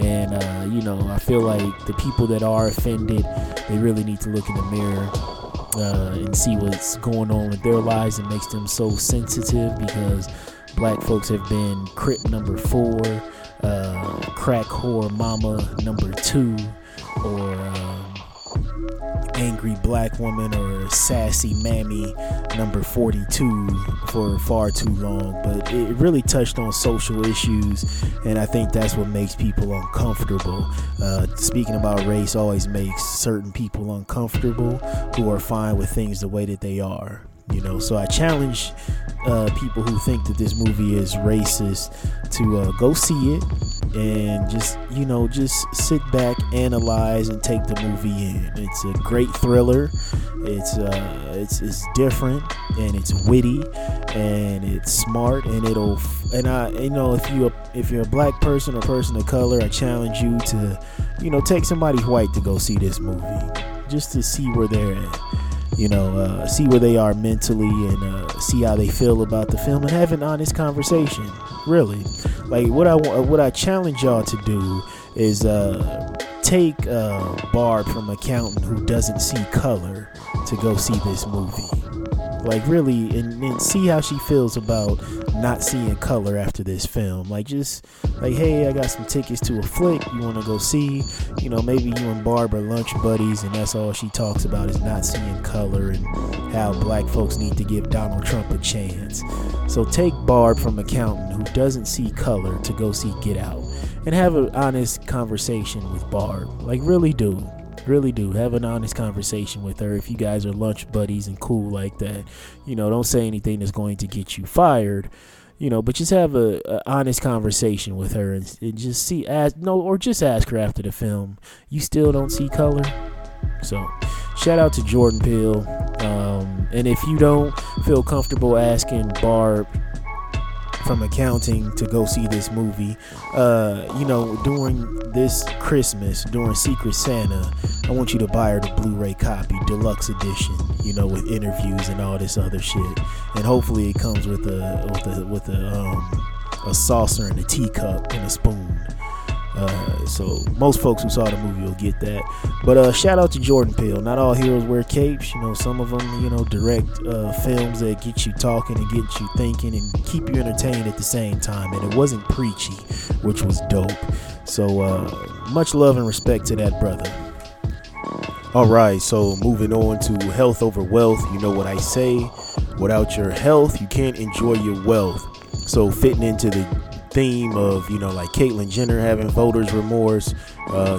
And I feel like the people that are offended, they really need to look in the mirror and see what's going on with their lives that makes them so sensitive, because black folks have been Crip number 4, crack whore mama number 2, or angry black woman or sassy mammy number 42 for far too long. But it really touched on social issues, and I think that's what makes people uncomfortable. Speaking about race always makes certain people uncomfortable who are fine with things the way that they are, you know. So I challenge people who think that this movie is racist to go see it and just sit back, analyze, and take the movie in. It's a great thriller. It's different, and it's witty, and it's smart, and if you're a black person or person of color, I challenge you to take somebody white to go see this movie, just to see where they're at, see where they are mentally, and see how they feel about the film, and have an honest conversation. Really, like, what I challenge y'all to do is take Barb from accountant who doesn't see color to go see this movie, like, really, and see how she feels about not seeing color after this film. Like, just like, hey, I got some tickets to a flick you want to go see, maybe you and Barb are lunch buddies, and that's all she talks about is not seeing color and how black folks need to give Donald Trump a chance. So take Barb from accountant who doesn't see color to go see Get Out, and have an honest conversation with Barb. Like, really do have an honest conversation with her. If you guys are lunch buddies and cool like that, don't say anything that's going to get you fired, but just have a honest conversation with her, and just ask her after the film, you still don't see color? So shout out to Jordan Peele. And if you don't feel comfortable asking Barb from accounting to go see this movie, you know, during this Christmas, during Secret Santa, I want you to buy her the Blu-ray copy, deluxe edition, you know, with interviews and all this other shit. And hopefully it comes with a saucer and a teacup and a spoon. So most folks who saw the movie will get that. But shout out to Jordan Peele. Not all heroes wear capes. You know, some of them, you know, direct films that get you talking and get you thinking and keep you entertained at the same time. And it wasn't preachy, which was dope. So much love and respect to that brother. All right, so moving on to health over wealth. You know what I say, without your health, you can't enjoy your wealth. So fitting into the theme of, you know, like Caitlyn Jenner having voter's remorse,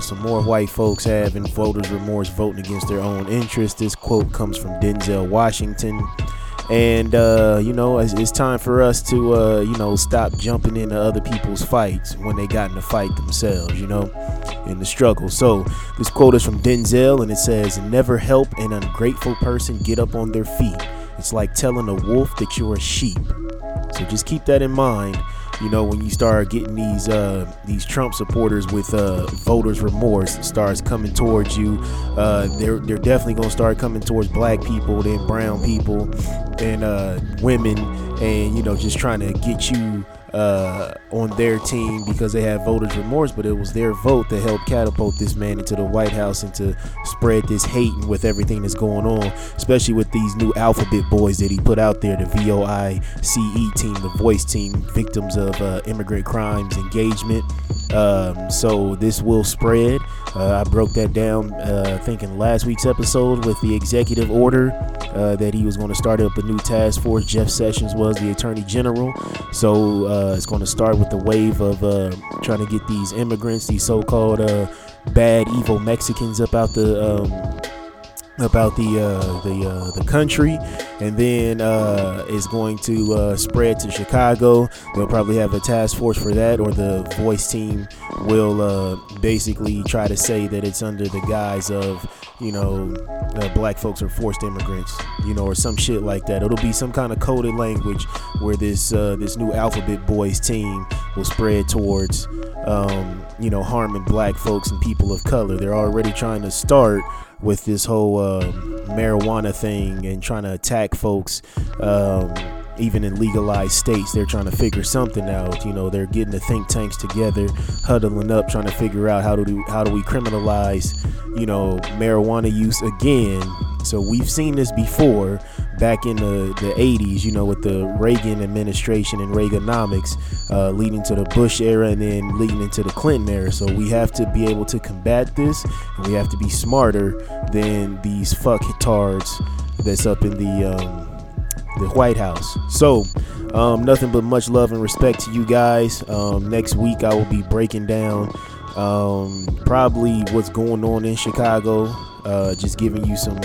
some more white folks having voter's remorse, voting against their own interests. This quote comes from Denzel Washington. And, you know, it's time for us to, you know, stop jumping into other people's fights when they got in a fight themselves, you know, in the struggle. So this quote is from Denzel, and it says, "Never help an ungrateful person get up on their feet. It's like telling a wolf that you're a sheep." So just keep that in mind, you know, when you start getting these Trump supporters with voters remorse starts coming towards you. They're definitely gonna start coming towards black people, then brown people, and women, and, you know, just trying to get you on their team because they have voters remorse. But it was their vote that helped catapult this man into the White House and to spread this hate with everything that's going on, especially with these new alphabet boys that he put out there, the VOICE team, the VOICE team, victims of immigrant crimes engagement. So this will spread. I broke that down I think in last week's episode with the executive order that he was going to start up a new task force. Jeff Sessions was the attorney general. So it's going to start with the wave of trying to get these immigrants, these so-called bad, evil Mexicans up out the country. And then it's going to spread to Chicago. They'll probably have a task force for that, or the VOICE team will basically try to say that it's under the guise of, you know, black folks are forced immigrants, you know, or some shit like that. It'll be some kind of coded language where this new alphabet boys team will spread towards, you know, harming black folks and people of color. They're already trying to start with this whole marijuana thing and trying to attack folks, even in legalized states. They're trying to figure something out. You know, they're getting the think tanks together, huddling up, trying to figure out how do we criminalize, you know, marijuana use again. So we've seen this before back in the 80s, you know, with the Reagan administration and Reaganomics, leading to the Bush era and then leading into the Clinton era. So we have to be able to combat this, and we have to be smarter than these fucktards that's up in the White House. So nothing but much love and respect to you guys. Next week I will be breaking down probably what's going on in Chicago, just giving you some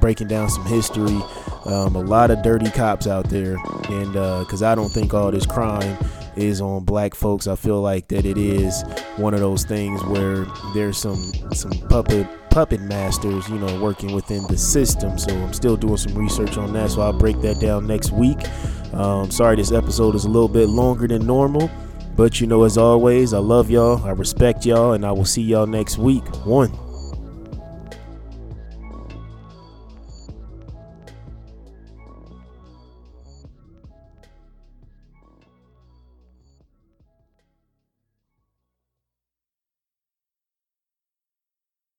breaking down some history. A lot of dirty cops out there, and because I don't think all this crime is on black folks. I feel like that it is one of those things where there's some puppet masters, you know, working within the system. So I'm still doing some research on that, so I'll break that down next week. Sorry this episode is a little bit longer than normal, but, you know, as always, I love y'all, I respect y'all, and I will see y'all next week. One